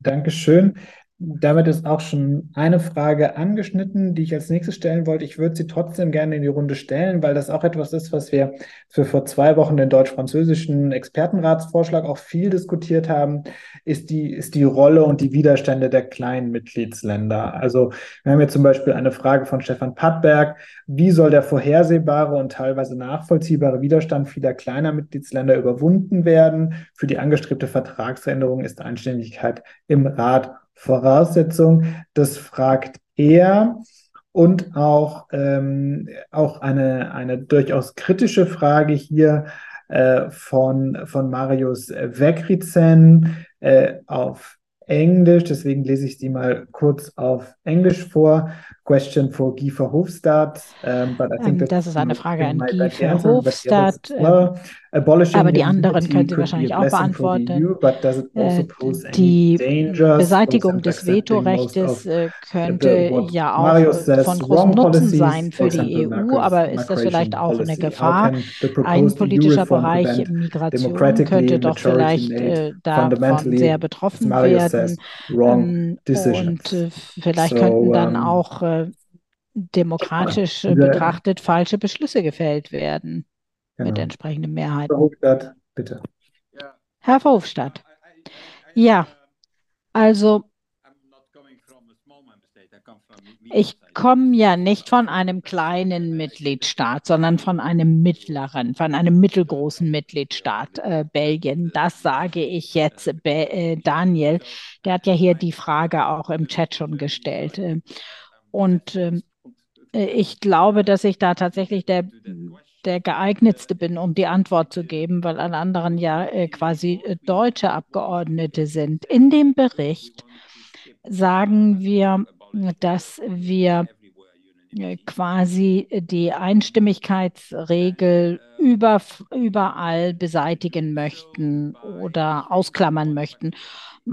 Dankeschön. Damit ist auch schon eine Frage angeschnitten, die ich als nächstes stellen wollte. Ich würde sie trotzdem gerne in die Runde stellen, weil das auch etwas ist, was wir für vor 2 Wochen den deutsch-französischen Expertenratsvorschlag auch viel diskutiert haben, ist die Rolle und die Widerstände der kleinen Mitgliedsländer. Also wir haben hier zum Beispiel eine Frage von Stefan Pattberg. Wie soll der vorhersehbare und teilweise nachvollziehbare Widerstand vieler kleiner Mitgliedsländer überwunden werden? Für die angestrebte Vertragsänderung ist Einstimmigkeit im Rat Voraussetzung, das fragt er. Und auch eine durchaus kritische Frage hier von Marius Vekrizen auf Englisch. Deswegen lese ich die mal kurz auf Englisch vor. Question for Guy Verhofstadt. Das ist eine Frage an Guy Verhofstadt. Aber die anderen können Sie wahrscheinlich auch beantworten. Die Beseitigung des Vetorechtes könnte ja auch von großem Nutzen sein für die EU, aber ist das vielleicht auch eine Gefahr? Ein politischer Bereich Migration könnte doch vielleicht davon sehr betroffen werden. Und vielleicht könnten dann auch demokratisch betrachtet falsche Beschlüsse gefällt werden mit entsprechenden Mehrheiten. Herr Verhofstadt, bitte. Herr Verhofstadt. Ja, also ich komme ja nicht von einem kleinen Mitgliedstaat, sondern von einem mittleren, von einem mittelgroßen Mitgliedstaat, Belgien. Das sage ich jetzt, Daniel. Der hat ja hier die Frage auch im Chat schon gestellt. Und ich glaube, dass ich da tatsächlich der geeignetste bin, um die Antwort zu geben, weil alle anderen ja quasi deutsche Abgeordnete sind. In dem Bericht sagen wir, dass wir quasi die Einstimmigkeitsregel überall beseitigen möchten oder ausklammern möchten.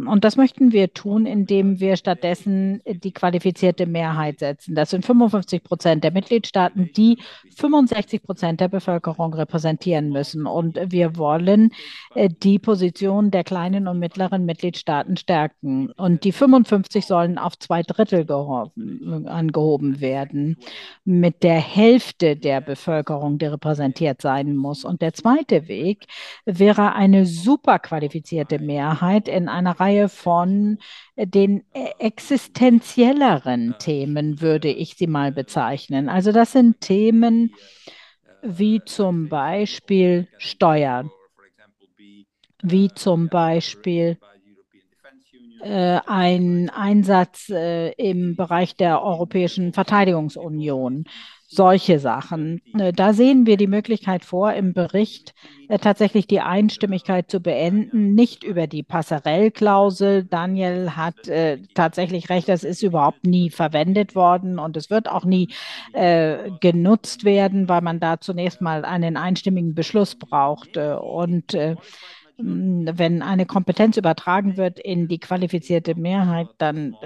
Und das möchten wir tun, indem wir stattdessen die qualifizierte Mehrheit setzen. Das sind 55% der Mitgliedstaaten, die 65% der Bevölkerung repräsentieren müssen. Und wir wollen die Position der kleinen und mittleren Mitgliedstaaten stärken. Und die 55 sollen auf 2/3 angehoben werden, mit der Hälfte der Bevölkerung, die repräsentiert sein muss. Und der zweite Weg wäre eine superqualifizierte Mehrheit in einer Reihe von den existenzielleren Themen, würde ich sie mal bezeichnen. Also das sind Themen wie zum Beispiel Steuern, wie zum Beispiel ein Einsatz im Bereich der Europäischen Verteidigungsunion. Solche Sachen. Da sehen wir die Möglichkeit vor, im Bericht tatsächlich die Einstimmigkeit zu beenden, nicht über die Passerellklausel. Daniel hat tatsächlich recht, das ist überhaupt nie verwendet worden und es wird auch nie genutzt werden, weil man da zunächst mal einen einstimmigen Beschluss braucht. Und wenn eine Kompetenz übertragen wird in die qualifizierte Mehrheit, dann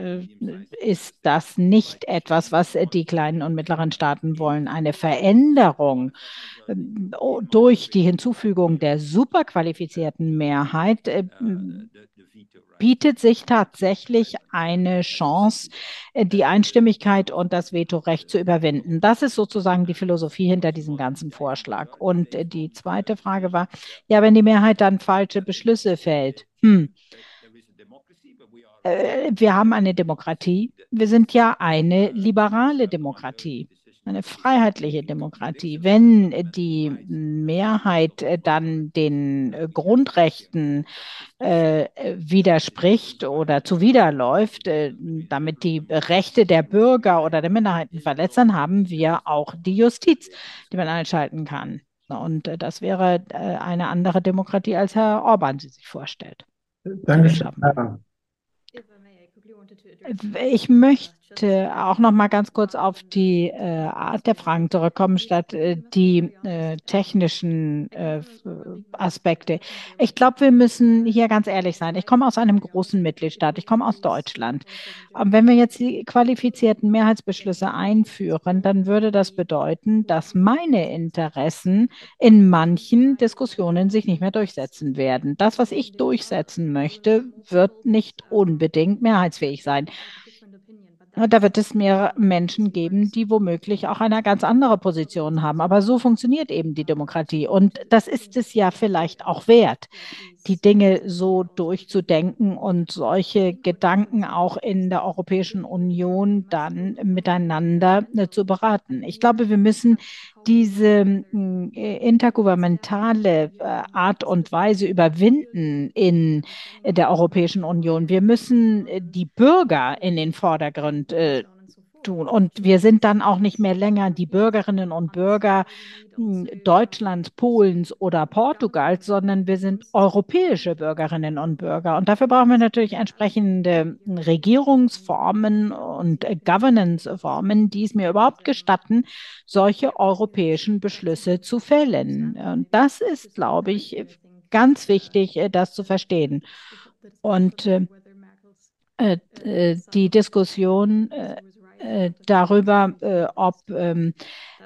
ist das nicht etwas, was die kleinen und mittleren Staaten wollen. Eine Veränderung durch die Hinzufügung der superqualifizierten Mehrheit bietet sich tatsächlich eine Chance, die Einstimmigkeit und das Vetorecht zu überwinden. Das ist sozusagen die Philosophie hinter diesem ganzen Vorschlag. Und die zweite Frage war, ja, wenn die Mehrheit dann falsche Beschlüsse fällt, wir haben eine Demokratie, wir sind ja eine liberale Demokratie, eine freiheitliche Demokratie. Wenn die Mehrheit dann den Grundrechten widerspricht oder zuwiderläuft, damit die Rechte der Bürger oder der Minderheiten verletzt, dann haben wir auch die Justiz, die man einschalten kann. Und das wäre eine andere Demokratie, als Herr Orbán sie sich vorstellt. Dankeschön. Ich möchte auch noch mal ganz kurz auf die Art der Fragen zurückkommen, statt die technischen Aspekte. Ich glaube, wir müssen hier ganz ehrlich sein. Ich komme aus einem großen Mitgliedstaat. Ich komme aus Deutschland. Wenn wir jetzt die qualifizierten Mehrheitsbeschlüsse einführen, dann würde das bedeuten, dass meine Interessen in manchen Diskussionen sich nicht mehr durchsetzen werden. Das, was ich durchsetzen möchte, wird nicht unbedingt mehrheitsfähig sein. Und da wird es mehr Menschen geben, die womöglich auch eine ganz andere Position haben. Aber so funktioniert eben die Demokratie. Und das ist es ja vielleicht auch wert, die Dinge so durchzudenken und solche Gedanken auch in der Europäischen Union dann miteinander zu beraten. Ich glaube, wir müssen diese intergouvernementale Art und Weise überwinden in der Europäischen Union. Wir müssen die Bürger in den Vordergrund tun. Und wir sind dann auch nicht mehr länger die Bürgerinnen und Bürger Deutschlands, Polens oder Portugals, sondern wir sind europäische Bürgerinnen und Bürger. Und dafür brauchen wir natürlich entsprechende Regierungsformen und Governance-Formen, die es mir überhaupt gestatten, solche europäischen Beschlüsse zu fällen. Und das ist, glaube ich, ganz wichtig, das zu verstehen. Und die Diskussion darüber, ob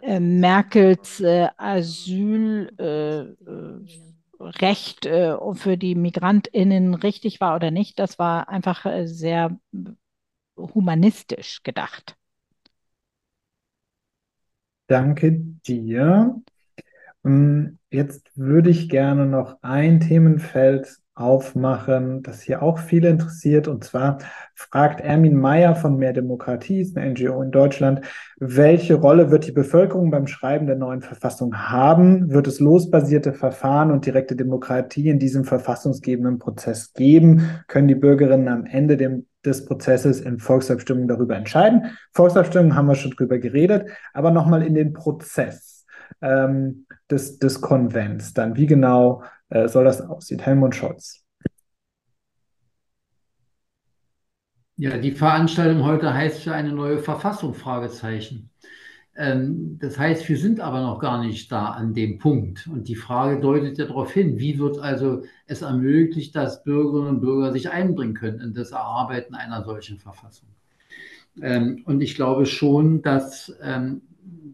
Merkels Asylrecht für die MigrantInnen richtig war oder nicht, das war einfach sehr humanistisch gedacht. Danke dir. Jetzt würde ich gerne noch ein Themenfeld aufmachen, das hier auch viele interessiert. Und zwar fragt Ermin Meyer von Mehr Demokratie, ist eine NGO in Deutschland, welche Rolle wird die Bevölkerung beim Schreiben der neuen Verfassung haben? Wird es losbasierte Verfahren und direkte Demokratie in diesem verfassungsgebenden Prozess geben? Können die Bürgerinnen am Ende des Prozesses in Volksabstimmung darüber entscheiden? Volksabstimmung haben wir schon drüber geredet, aber nochmal in den Prozess des Konvents dann. Wie genau soll das aussehen? Helmut Scholz. Ja, die Veranstaltung heute heißt ja eine neue Verfassung, Fragezeichen. Das heißt, wir sind aber noch gar nicht da an dem Punkt. Und die Frage deutet ja darauf hin, wie wird also es ermöglicht, dass Bürgerinnen und Bürger sich einbringen können in das Erarbeiten einer solchen Verfassung. Und ich glaube schon, dass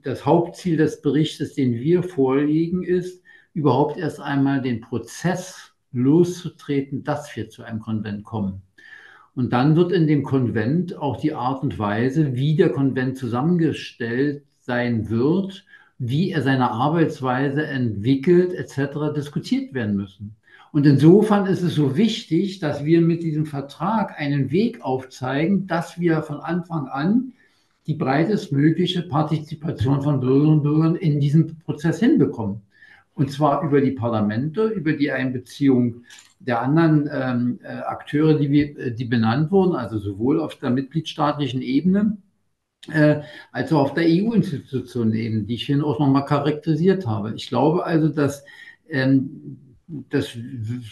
das Hauptziel des Berichtes, den wir vorlegen, ist, überhaupt erst einmal den Prozess loszutreten, dass wir zu einem Konvent kommen. Und dann wird in dem Konvent auch die Art und Weise, wie der Konvent zusammengestellt sein wird, wie er seine Arbeitsweise entwickelt, etc. diskutiert werden müssen. Und insofern ist es so wichtig, dass wir mit diesem Vertrag einen Weg aufzeigen, dass wir von Anfang an die breitestmögliche Partizipation von Bürgerinnen und Bürgern in diesem Prozess hinbekommen. Und zwar über die Parlamente, über die Einbeziehung der anderen Akteure, die benannt wurden, also sowohl auf der mitgliedstaatlichen Ebene als auch auf der EU-Institutionen-Ebene, die ich hier auch nochmal charakterisiert habe. Ich glaube also, dass das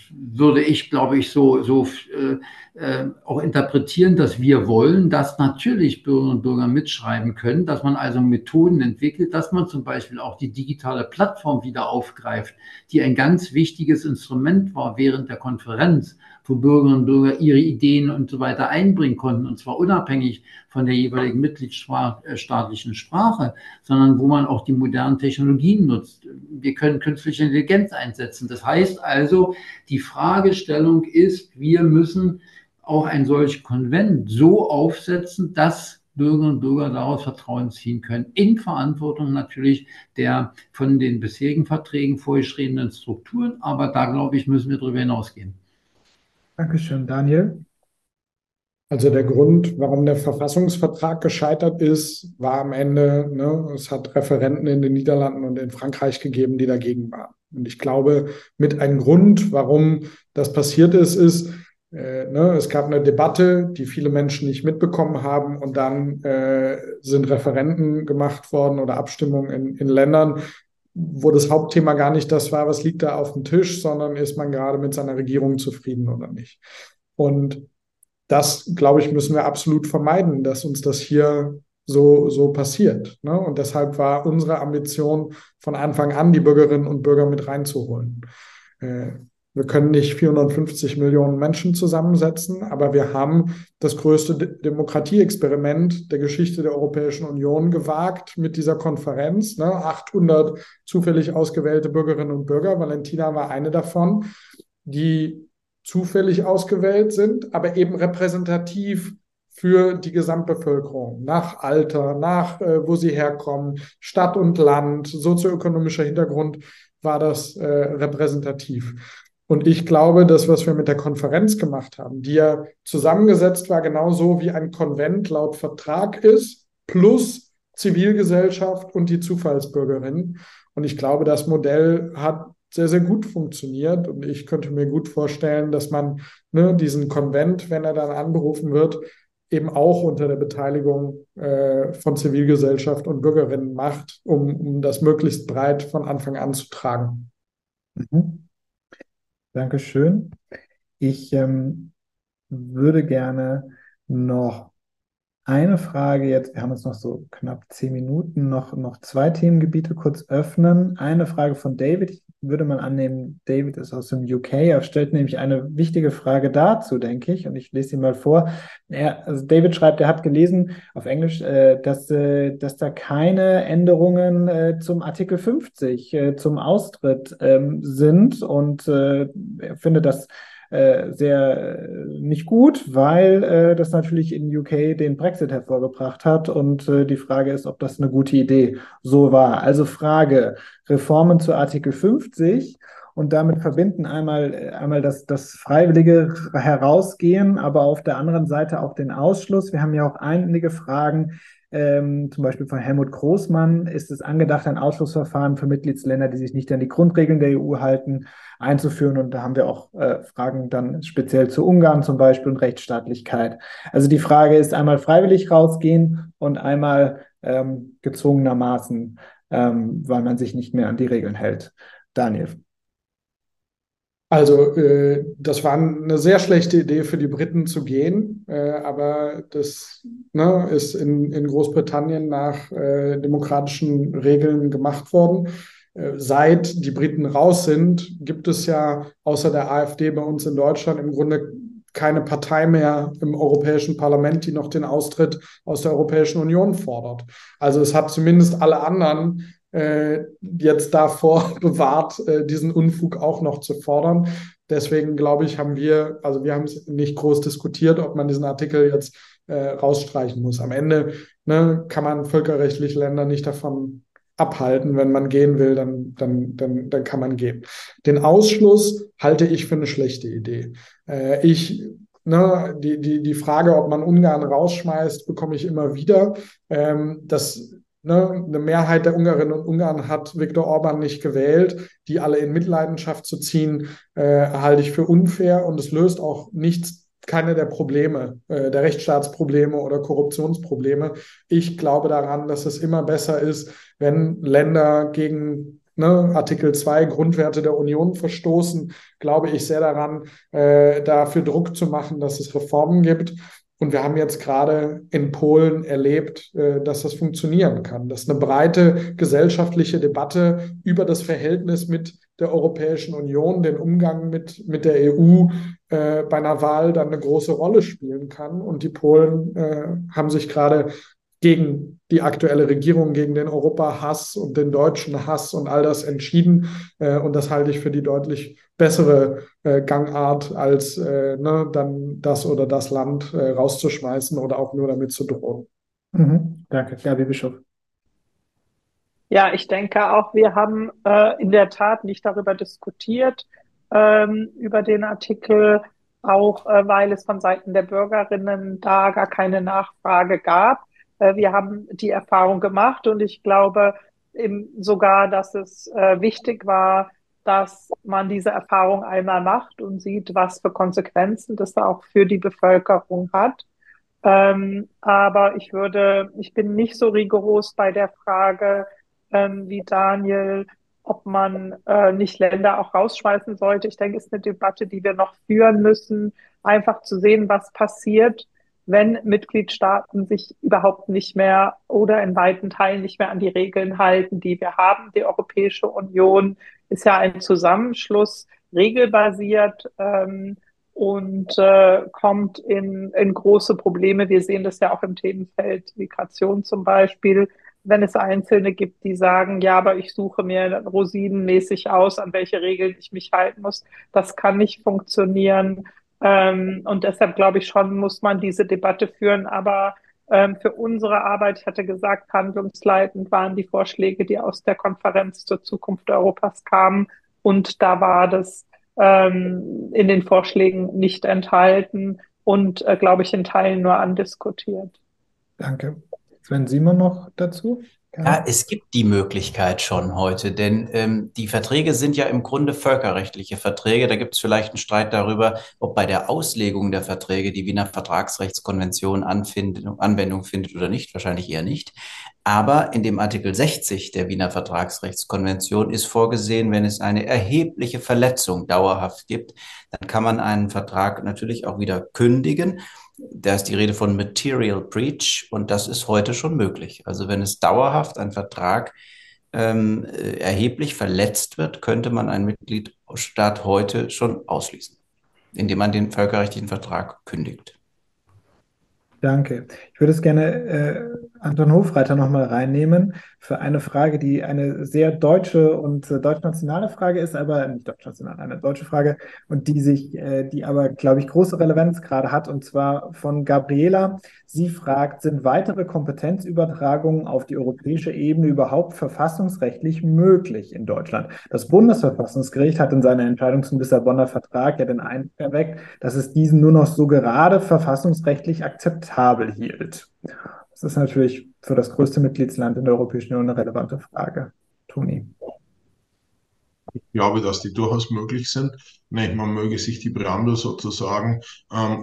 würde ich, glaube ich, so auch interpretieren, dass wir wollen, dass natürlich Bürgerinnen und Bürger mitschreiben können, dass man also Methoden entwickelt, dass man zum Beispiel auch die digitale Plattform wieder aufgreift, die ein ganz wichtiges Instrument war während der Konferenz, wo Bürgerinnen und Bürger ihre Ideen und so weiter einbringen konnten, und zwar unabhängig von der jeweiligen mitgliedstaatlichen Sprache, sondern wo man auch die modernen Technologien nutzt. Wir können künstliche Intelligenz einsetzen. Das heißt also, die Fragestellung ist, wir müssen auch ein solches Konvent so aufsetzen, dass Bürgerinnen und Bürger daraus Vertrauen ziehen können, in Verantwortung natürlich der von den bisherigen Verträgen vorgeschriebenen Strukturen. Aber da, glaube ich, müssen wir darüber hinausgehen. Dankeschön, Daniel. Also der Grund, warum der Verfassungsvertrag gescheitert ist, war am Ende, es hat Referenten in den Niederlanden und in Frankreich gegeben, die dagegen waren. Und ich glaube, mit einem Grund, warum das passiert ist, ist, es gab eine Debatte, die viele Menschen nicht mitbekommen haben, und dann sind Referenden gemacht worden oder Abstimmungen in Ländern, wo das Hauptthema gar nicht das war, was liegt da auf dem Tisch, sondern ist man gerade mit seiner Regierung zufrieden oder nicht. Und das, glaube ich, müssen wir absolut vermeiden, dass uns das hier so passiert. Und deshalb war unsere Ambition von Anfang an, die Bürgerinnen und Bürger mit reinzuholen. Wir können nicht 450 Millionen Menschen zusammensetzen, aber wir haben das größte Demokratieexperiment der Geschichte der Europäischen Union gewagt mit dieser Konferenz. 800 zufällig ausgewählte Bürgerinnen und Bürger, Valentina war eine davon, die zufällig ausgewählt sind, aber eben repräsentativ für die Gesamtbevölkerung, nach Alter, nach wo sie herkommen, Stadt und Land, sozioökonomischer Hintergrund war das repräsentativ. Und ich glaube, das, was wir mit der Konferenz gemacht haben, die ja zusammengesetzt war, genauso wie ein Konvent laut Vertrag ist, plus Zivilgesellschaft und die Zufallsbürgerinnen. Und ich glaube, das Modell hat sehr, sehr gut funktioniert. Und ich könnte mir gut vorstellen, dass man diesen Konvent, wenn er dann anberufen wird, eben auch unter der Beteiligung von Zivilgesellschaft und Bürgerinnen macht, um das möglichst breit von Anfang an zu tragen. Mhm. Dankeschön. Ich würde gerne noch eine Frage jetzt, wir haben jetzt noch so knapp 10 Minuten, noch 2 Themengebiete kurz öffnen. Eine Frage von David, ich würde mal annehmen, David ist aus dem UK, er stellt nämlich eine wichtige Frage dazu, denke ich, und ich lese sie mal vor. David schreibt, er hat gelesen, auf Englisch, dass da keine Änderungen zum Artikel 50, zum Austritt sind, und er findet das sehr nicht gut, weil das natürlich in UK den Brexit hervorgebracht hat, und die Frage ist, ob das eine gute Idee so war. Also Frage, Reformen zu Artikel 50 und damit verbinden einmal das freiwillige Herausgehen, aber auf der anderen Seite auch den Ausschluss. Wir haben ja auch einige Fragen, zum Beispiel von Helmut Großmann, ist es angedacht, ein Ausschlussverfahren für Mitgliedsländer, die sich nicht an die Grundregeln der EU halten, einzuführen. Und da haben wir auch Fragen dann speziell zu Ungarn zum Beispiel und Rechtsstaatlichkeit. Also die Frage ist einmal freiwillig rausgehen und einmal gezwungenermaßen, weil man sich nicht mehr an die Regeln hält. Daniel. Also das war eine sehr schlechte Idee für die Briten zu gehen, aber das ist in Großbritannien nach demokratischen Regeln gemacht worden. Seit die Briten raus sind, gibt es ja außer der AfD bei uns in Deutschland im Grunde keine Partei mehr im Europäischen Parlament, die noch den Austritt aus der Europäischen Union fordert. Also es hat zumindest alle anderen jetzt davor bewahrt, diesen Unfug auch noch zu fordern. Deswegen, glaube ich, haben wir es nicht groß diskutiert, ob man diesen Artikel jetzt rausstreichen muss. Am Ende kann man völkerrechtlich Länder nicht davon abhalten, wenn man gehen will, dann kann man gehen. Den Ausschluss halte ich für eine schlechte Idee. Die Frage, ob man Ungarn rausschmeißt, bekomme ich immer wieder. Eine Mehrheit der Ungarinnen und Ungarn hat Viktor Orbán nicht gewählt. Die alle in Mitleidenschaft zu ziehen, halte ich für unfair. Und es löst auch keine der Probleme, der Rechtsstaatsprobleme oder Korruptionsprobleme. Ich glaube daran, dass es immer besser ist, wenn Länder gegen Artikel 2 Grundwerte der Union verstoßen. Glaube ich sehr daran, dafür Druck zu machen, dass es Reformen gibt. Und wir haben jetzt gerade in Polen erlebt, dass das funktionieren kann, dass eine breite gesellschaftliche Debatte über das Verhältnis mit der Europäischen Union, den Umgang mit der EU bei einer Wahl dann eine große Rolle spielen kann. Und die Polen haben sich gerade gegen die aktuelle Regierung, gegen den Europahass und den deutschen Hass und all das entschieden. Und das halte ich für die deutlich bessere Gangart, als dann das oder das Land rauszuschmeißen oder auch nur damit zu drohen. Mhm. Danke, Gaby Bischoff. Ja, ich denke auch, wir haben in der Tat nicht darüber diskutiert, über den Artikel, auch weil es von Seiten der Bürgerinnen da gar keine Nachfrage gab. Wir haben die Erfahrung gemacht und ich glaube sogar, dass es wichtig war, dass man diese Erfahrung einmal macht und sieht, was für Konsequenzen das da auch für die Bevölkerung hat. Aber ich bin nicht so rigoros bei der Frage wie Daniel, ob man nicht Länder auch rausschmeißen sollte. Ich denke, es ist eine Debatte, die wir noch führen müssen, einfach zu sehen, was passiert, wenn Mitgliedstaaten sich überhaupt nicht mehr oder in weiten Teilen nicht mehr an die Regeln halten, die wir haben. Die Europäische Union ist ja ein Zusammenschluss, regelbasiert und kommt in große Probleme. Wir sehen das ja auch im Themenfeld Migration zum Beispiel, wenn es Einzelne gibt, die sagen, ja, aber ich suche mir rosinenmäßig aus, an welche Regeln ich mich halten muss. Das kann nicht funktionieren. Und deshalb glaube ich schon, muss man diese Debatte führen. Aber für unsere Arbeit, ich hatte gesagt, handlungsleitend waren die Vorschläge, die aus der Konferenz zur Zukunft Europas kamen. Und da war das in den Vorschlägen nicht enthalten und, glaube ich, in Teilen nur andiskutiert. Danke. Sven Simon noch dazu? Ja, es gibt die Möglichkeit schon heute, denn die Verträge sind ja im Grunde völkerrechtliche Verträge. Da gibt es vielleicht einen Streit darüber, ob bei der Auslegung der Verträge die Wiener Vertragsrechtskonvention Anwendung findet oder nicht, wahrscheinlich eher nicht. Aber in dem Artikel 60 der Wiener Vertragsrechtskonvention ist vorgesehen, wenn es eine erhebliche Verletzung dauerhaft gibt, dann kann man einen Vertrag natürlich auch wieder kündigen. Da ist die Rede von Material Breach und das ist heute schon möglich. Also wenn es dauerhaft ein Vertrag erheblich verletzt wird, könnte man einen Mitgliedstaat heute schon ausschließen, indem man den völkerrechtlichen Vertrag kündigt. Danke. Ich würde es gerne Anton Hofreiter nochmal reinnehmen für eine Frage, die eine sehr deutsche und deutschnationale Frage ist, aber nicht deutschnational, eine deutsche Frage und die aber, glaube ich, große Relevanz gerade hat, und zwar von Gabriela. Sie fragt, sind weitere Kompetenzübertragungen auf die europäische Ebene überhaupt verfassungsrechtlich möglich in Deutschland? Das Bundesverfassungsgericht hat in seiner Entscheidung zum Lissabonner Vertrag ja den Eindruck erweckt, dass es diesen nur noch so gerade verfassungsrechtlich akzeptabel hielt. Das ist natürlich für das größte Mitgliedsland in der Europäischen Union eine relevante Frage. Toni? Ich glaube, dass die durchaus möglich sind. Man möge sich die Präambel sozusagen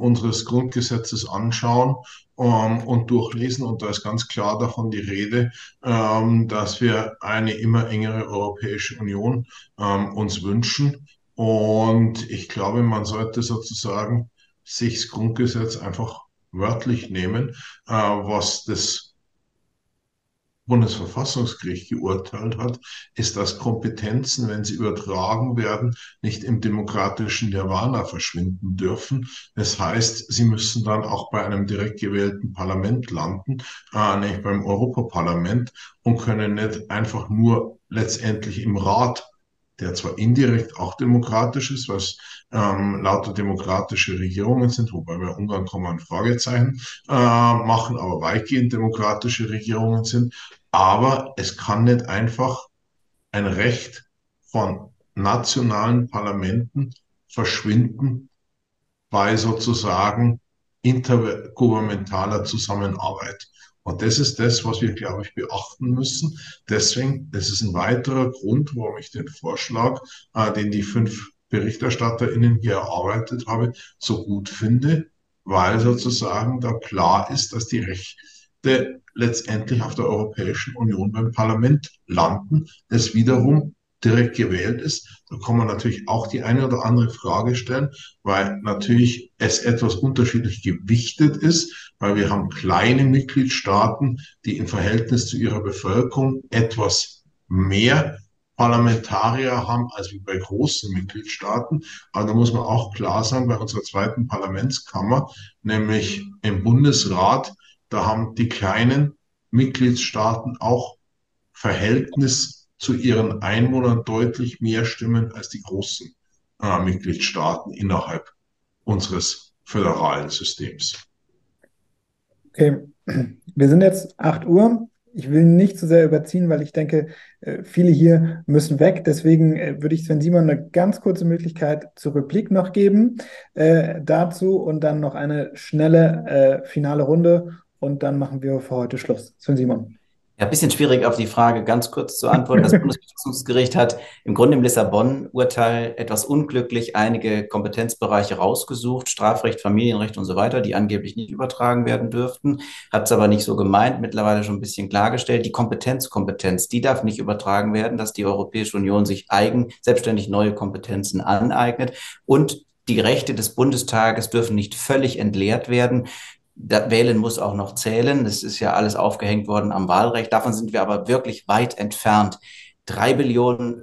unseres Grundgesetzes anschauen und durchlesen. Und da ist ganz klar davon die Rede, dass wir eine immer engere Europäische Union uns wünschen. Und ich glaube, man sollte sozusagen sich das Grundgesetz einfach wörtlich nehmen, was das Bundesverfassungsgericht geurteilt hat, ist, dass Kompetenzen, wenn sie übertragen werden, nicht im demokratischen Nirvana verschwinden dürfen. Das heißt, sie müssen dann auch bei einem direkt gewählten Parlament landen, nämlich beim Europaparlament, und können nicht einfach nur letztendlich im Rat, der zwar indirekt auch demokratisch ist, was lauter demokratische Regierungen sind, wobei bei Ungarn kann man ein Fragezeichen machen, aber weitgehend demokratische Regierungen sind. Aber es kann nicht einfach ein Recht von nationalen Parlamenten verschwinden bei sozusagen intergouvernementaler Zusammenarbeit. Und das ist das, was wir, glaube ich, beachten müssen. Deswegen, das ist ein weiterer Grund, warum ich den Vorschlag, den die 5 BerichterstatterInnen hier erarbeitet habe, so gut finde, weil sozusagen da klar ist, dass die Rechte letztendlich auf der Europäischen Union beim Parlament landen, das wiederum direkt gewählt ist. Da kann man natürlich auch die eine oder andere Frage stellen, weil natürlich es etwas unterschiedlich gewichtet ist, weil wir haben kleine Mitgliedstaaten, die im Verhältnis zu ihrer Bevölkerung etwas mehr Parlamentarier haben, als wie bei großen Mitgliedstaaten. Aber da muss man auch klar sein, bei unserer zweiten Parlamentskammer, nämlich im Bundesrat, da haben die kleinen Mitgliedstaaten auch Verhältnis zu ihren Einwohnern deutlich mehr Stimmen als die großen Mitgliedstaaten innerhalb unseres föderalen Systems. Okay, wir sind jetzt 8 Uhr. Ich will nicht zu sehr überziehen, weil ich denke, viele hier müssen weg. Deswegen würde ich Sven Simon eine ganz kurze Möglichkeit zur Replik noch geben dazu und dann noch eine schnelle finale Runde und dann machen wir für heute Schluss. Sven Simon. Ja, ein bisschen schwierig auf die Frage ganz kurz zu antworten. Das Bundesverfassungsgericht hat im Grunde im Lissabon-Urteil etwas unglücklich einige Kompetenzbereiche rausgesucht, Strafrecht, Familienrecht und so weiter, die angeblich nicht übertragen werden dürften, hat es aber nicht so gemeint, mittlerweile schon ein bisschen klargestellt. Die Kompetenz, die darf nicht übertragen werden, dass die Europäische Union sich selbstständig neue Kompetenzen aneignet und die Rechte des Bundestages dürfen nicht völlig entleert werden. Wählen muss auch noch zählen. Das ist ja alles aufgehängt worden am Wahlrecht. Davon sind wir aber wirklich weit entfernt. 3 Billionen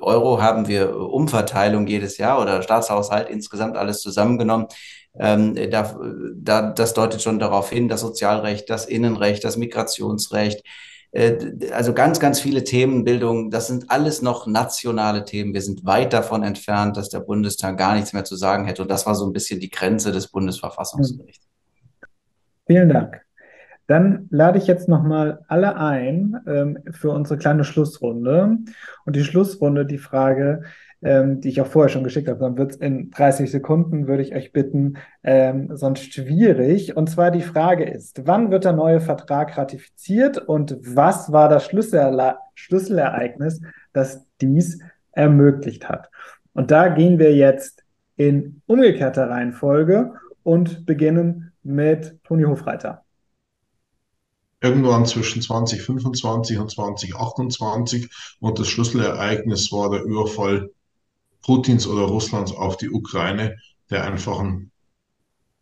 Euro haben wir Umverteilung jedes Jahr oder Staatshaushalt insgesamt alles zusammengenommen. Das deutet schon darauf hin, das Sozialrecht, das Innenrecht, das Migrationsrecht, also ganz, ganz viele Themen, Bildung, das sind alles noch nationale Themen. Wir sind weit davon entfernt, dass der Bundestag gar nichts mehr zu sagen hätte. Und das war so ein bisschen die Grenze des Bundesverfassungsgerichts. Vielen Dank. Dann lade ich jetzt nochmal alle ein für unsere kleine Schlussrunde. Und die Schlussrunde, die Frage, die ich auch vorher schon geschickt habe, dann wird es in 30 Sekunden, würde ich euch bitten, sonst schwierig. Und zwar die Frage ist, wann wird der neue Vertrag ratifiziert und was war das Schlüsselereignis, das dies ermöglicht hat? Und da gehen wir jetzt in umgekehrter Reihenfolge und beginnen mit Toni Hofreiter. Irgendwann zwischen 2025 und 2028 und das Schlüsselereignis war der Überfall Putins oder Russlands auf die Ukraine, der einfachen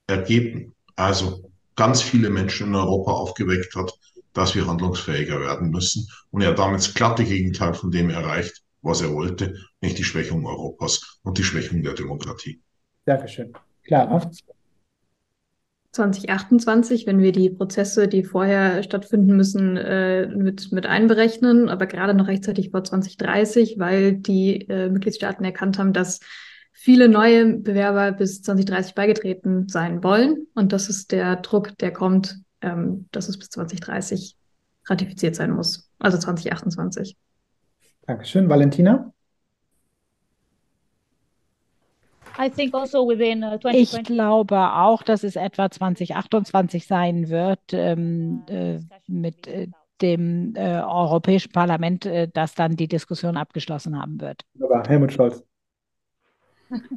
Ergebnis, also ganz viele Menschen in Europa aufgeweckt hat, dass wir handlungsfähiger werden müssen und er damit das glatte Gegenteil von dem erreicht, was er wollte, nicht die Schwächung Europas und die Schwächung der Demokratie. Dankeschön. Clara. 2028, wenn wir die Prozesse, die vorher stattfinden müssen, mit einberechnen, aber gerade noch rechtzeitig vor 2030, weil die Mitgliedstaaten erkannt haben, dass viele neue Bewerber bis 2030 beigetreten sein wollen. Und das ist der Druck, der kommt, dass es bis 2030 ratifiziert sein muss, also 2028. Dankeschön. Valentina? Ich glaube auch, dass es etwa 2028 sein wird mit dem Europäischen Parlament, das dann die Diskussion abgeschlossen haben wird. Helmut Scholz.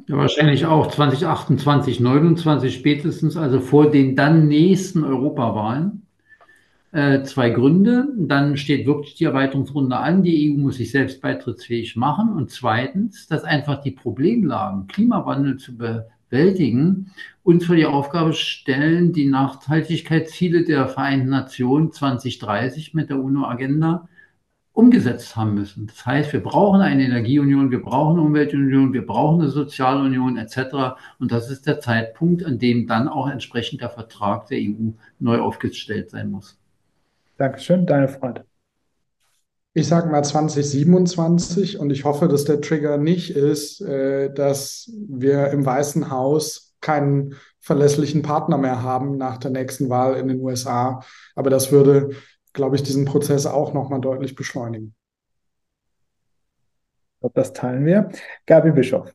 Ja, wahrscheinlich auch 2028, 29 spätestens, also vor den dann nächsten Europawahlen. 2 Gründe. Dann steht wirklich die Erweiterungsrunde an. Die EU muss sich selbst beitrittsfähig machen. Und zweitens, dass einfach die Problemlagen, Klimawandel zu bewältigen, uns vor die Aufgabe stellen, die Nachhaltigkeitsziele der Vereinten Nationen 2030 mit der UNO-Agenda umgesetzt haben müssen. Das heißt, wir brauchen eine Energieunion, wir brauchen eine Umweltunion, wir brauchen eine Sozialunion etc. Und das ist der Zeitpunkt, an dem dann auch entsprechend der Vertrag der EU neu aufgestellt sein muss. Dankeschön. Daniel Freund. Ich sage mal 2027 und ich hoffe, dass der Trigger nicht ist, dass wir im Weißen Haus keinen verlässlichen Partner mehr haben nach der nächsten Wahl in den USA. Aber das würde, glaube ich, diesen Prozess auch nochmal deutlich beschleunigen. Ich glaube, das teilen wir. Gaby Bischoff.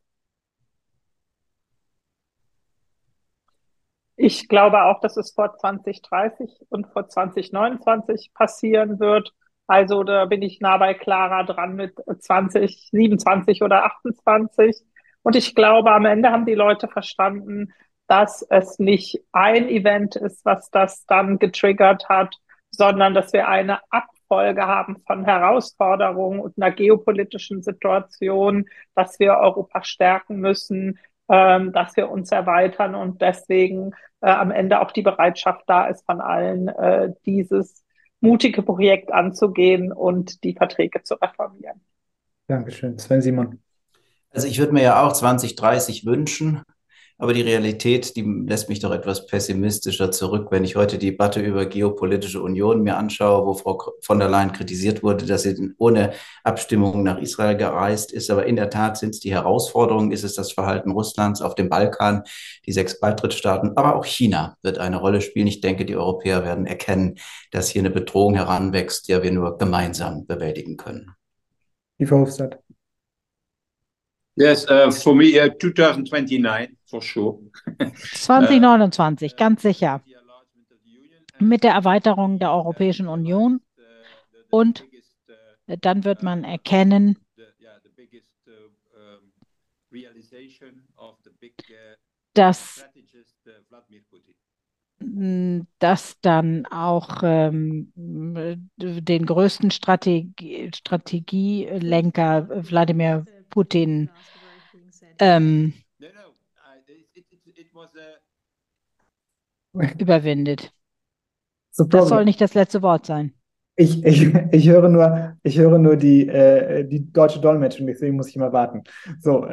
Ich glaube auch, dass es vor 2030 und vor 2029 passieren wird. Also da bin ich nah bei Clara dran mit 27 oder 28. Und ich glaube, am Ende haben die Leute verstanden, dass es nicht ein Event ist, was das dann getriggert hat, sondern dass wir eine Abfolge haben von Herausforderungen und einer geopolitischen Situation, dass wir Europa stärken müssen, dass wir uns erweitern und deswegen am Ende auch die Bereitschaft da ist von allen, dieses mutige Projekt anzugehen und die Verträge zu reformieren. Dankeschön. Sven Simon. Also ich würde mir ja auch 2030 wünschen, aber die Realität, die lässt mich doch etwas pessimistischer zurück, wenn ich heute die Debatte über geopolitische Union mir anschaue, wo Frau von der Leyen kritisiert wurde, dass sie ohne Abstimmung nach Israel gereist ist. Aber in der Tat sind es die Herausforderungen, ist es das Verhalten Russlands auf dem Balkan, die 6 Beitrittsstaaten, aber auch China wird eine Rolle spielen. Ich denke, die Europäer werden erkennen, dass hier eine Bedrohung heranwächst, die wir nur gemeinsam bewältigen können. Guy Verhofstadt. Yes, for me, 2029, for sure. 2029, ganz sicher. Mit der Erweiterung der Europäischen Union. Und dann wird man erkennen, dass dann auch den größten Strategielenker Wladimir Putin überwindet. Das soll nicht das letzte Wort sein. Ich höre nur die deutsche Dolmetschung, deswegen muss ich immer warten. So,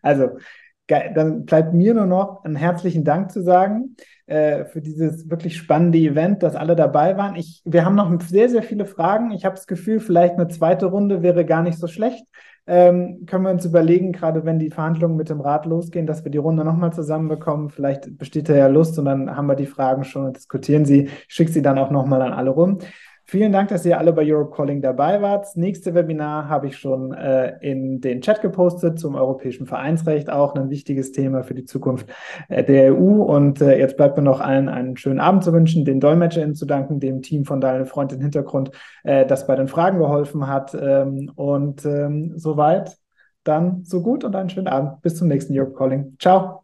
also dann bleibt mir nur noch einen herzlichen Dank zu sagen für dieses wirklich spannende Event, dass alle dabei waren. Wir haben noch sehr, sehr viele Fragen. Ich habe das Gefühl, vielleicht eine zweite Runde wäre gar nicht so schlecht. Können wir uns überlegen, gerade wenn die Verhandlungen mit dem Rat losgehen, dass wir die Runde nochmal zusammenbekommen. Vielleicht besteht da ja Lust und dann haben wir die Fragen schon und diskutieren sie. Ich schicke sie dann auch nochmal an alle rum. Vielen Dank, dass ihr alle bei Europe Calling dabei wart. Das nächste Webinar habe ich schon in den Chat gepostet zum europäischen Vereinsrecht, auch ein wichtiges Thema für die Zukunft der EU. Und jetzt bleibt mir noch allen einen schönen Abend zu wünschen, den DolmetscherInnen zu danken, dem Team von Daniel Freund im Hintergrund, das bei den Fragen geholfen hat. Soweit, dann so gut und einen schönen Abend. Bis zum nächsten Europe Calling. Ciao.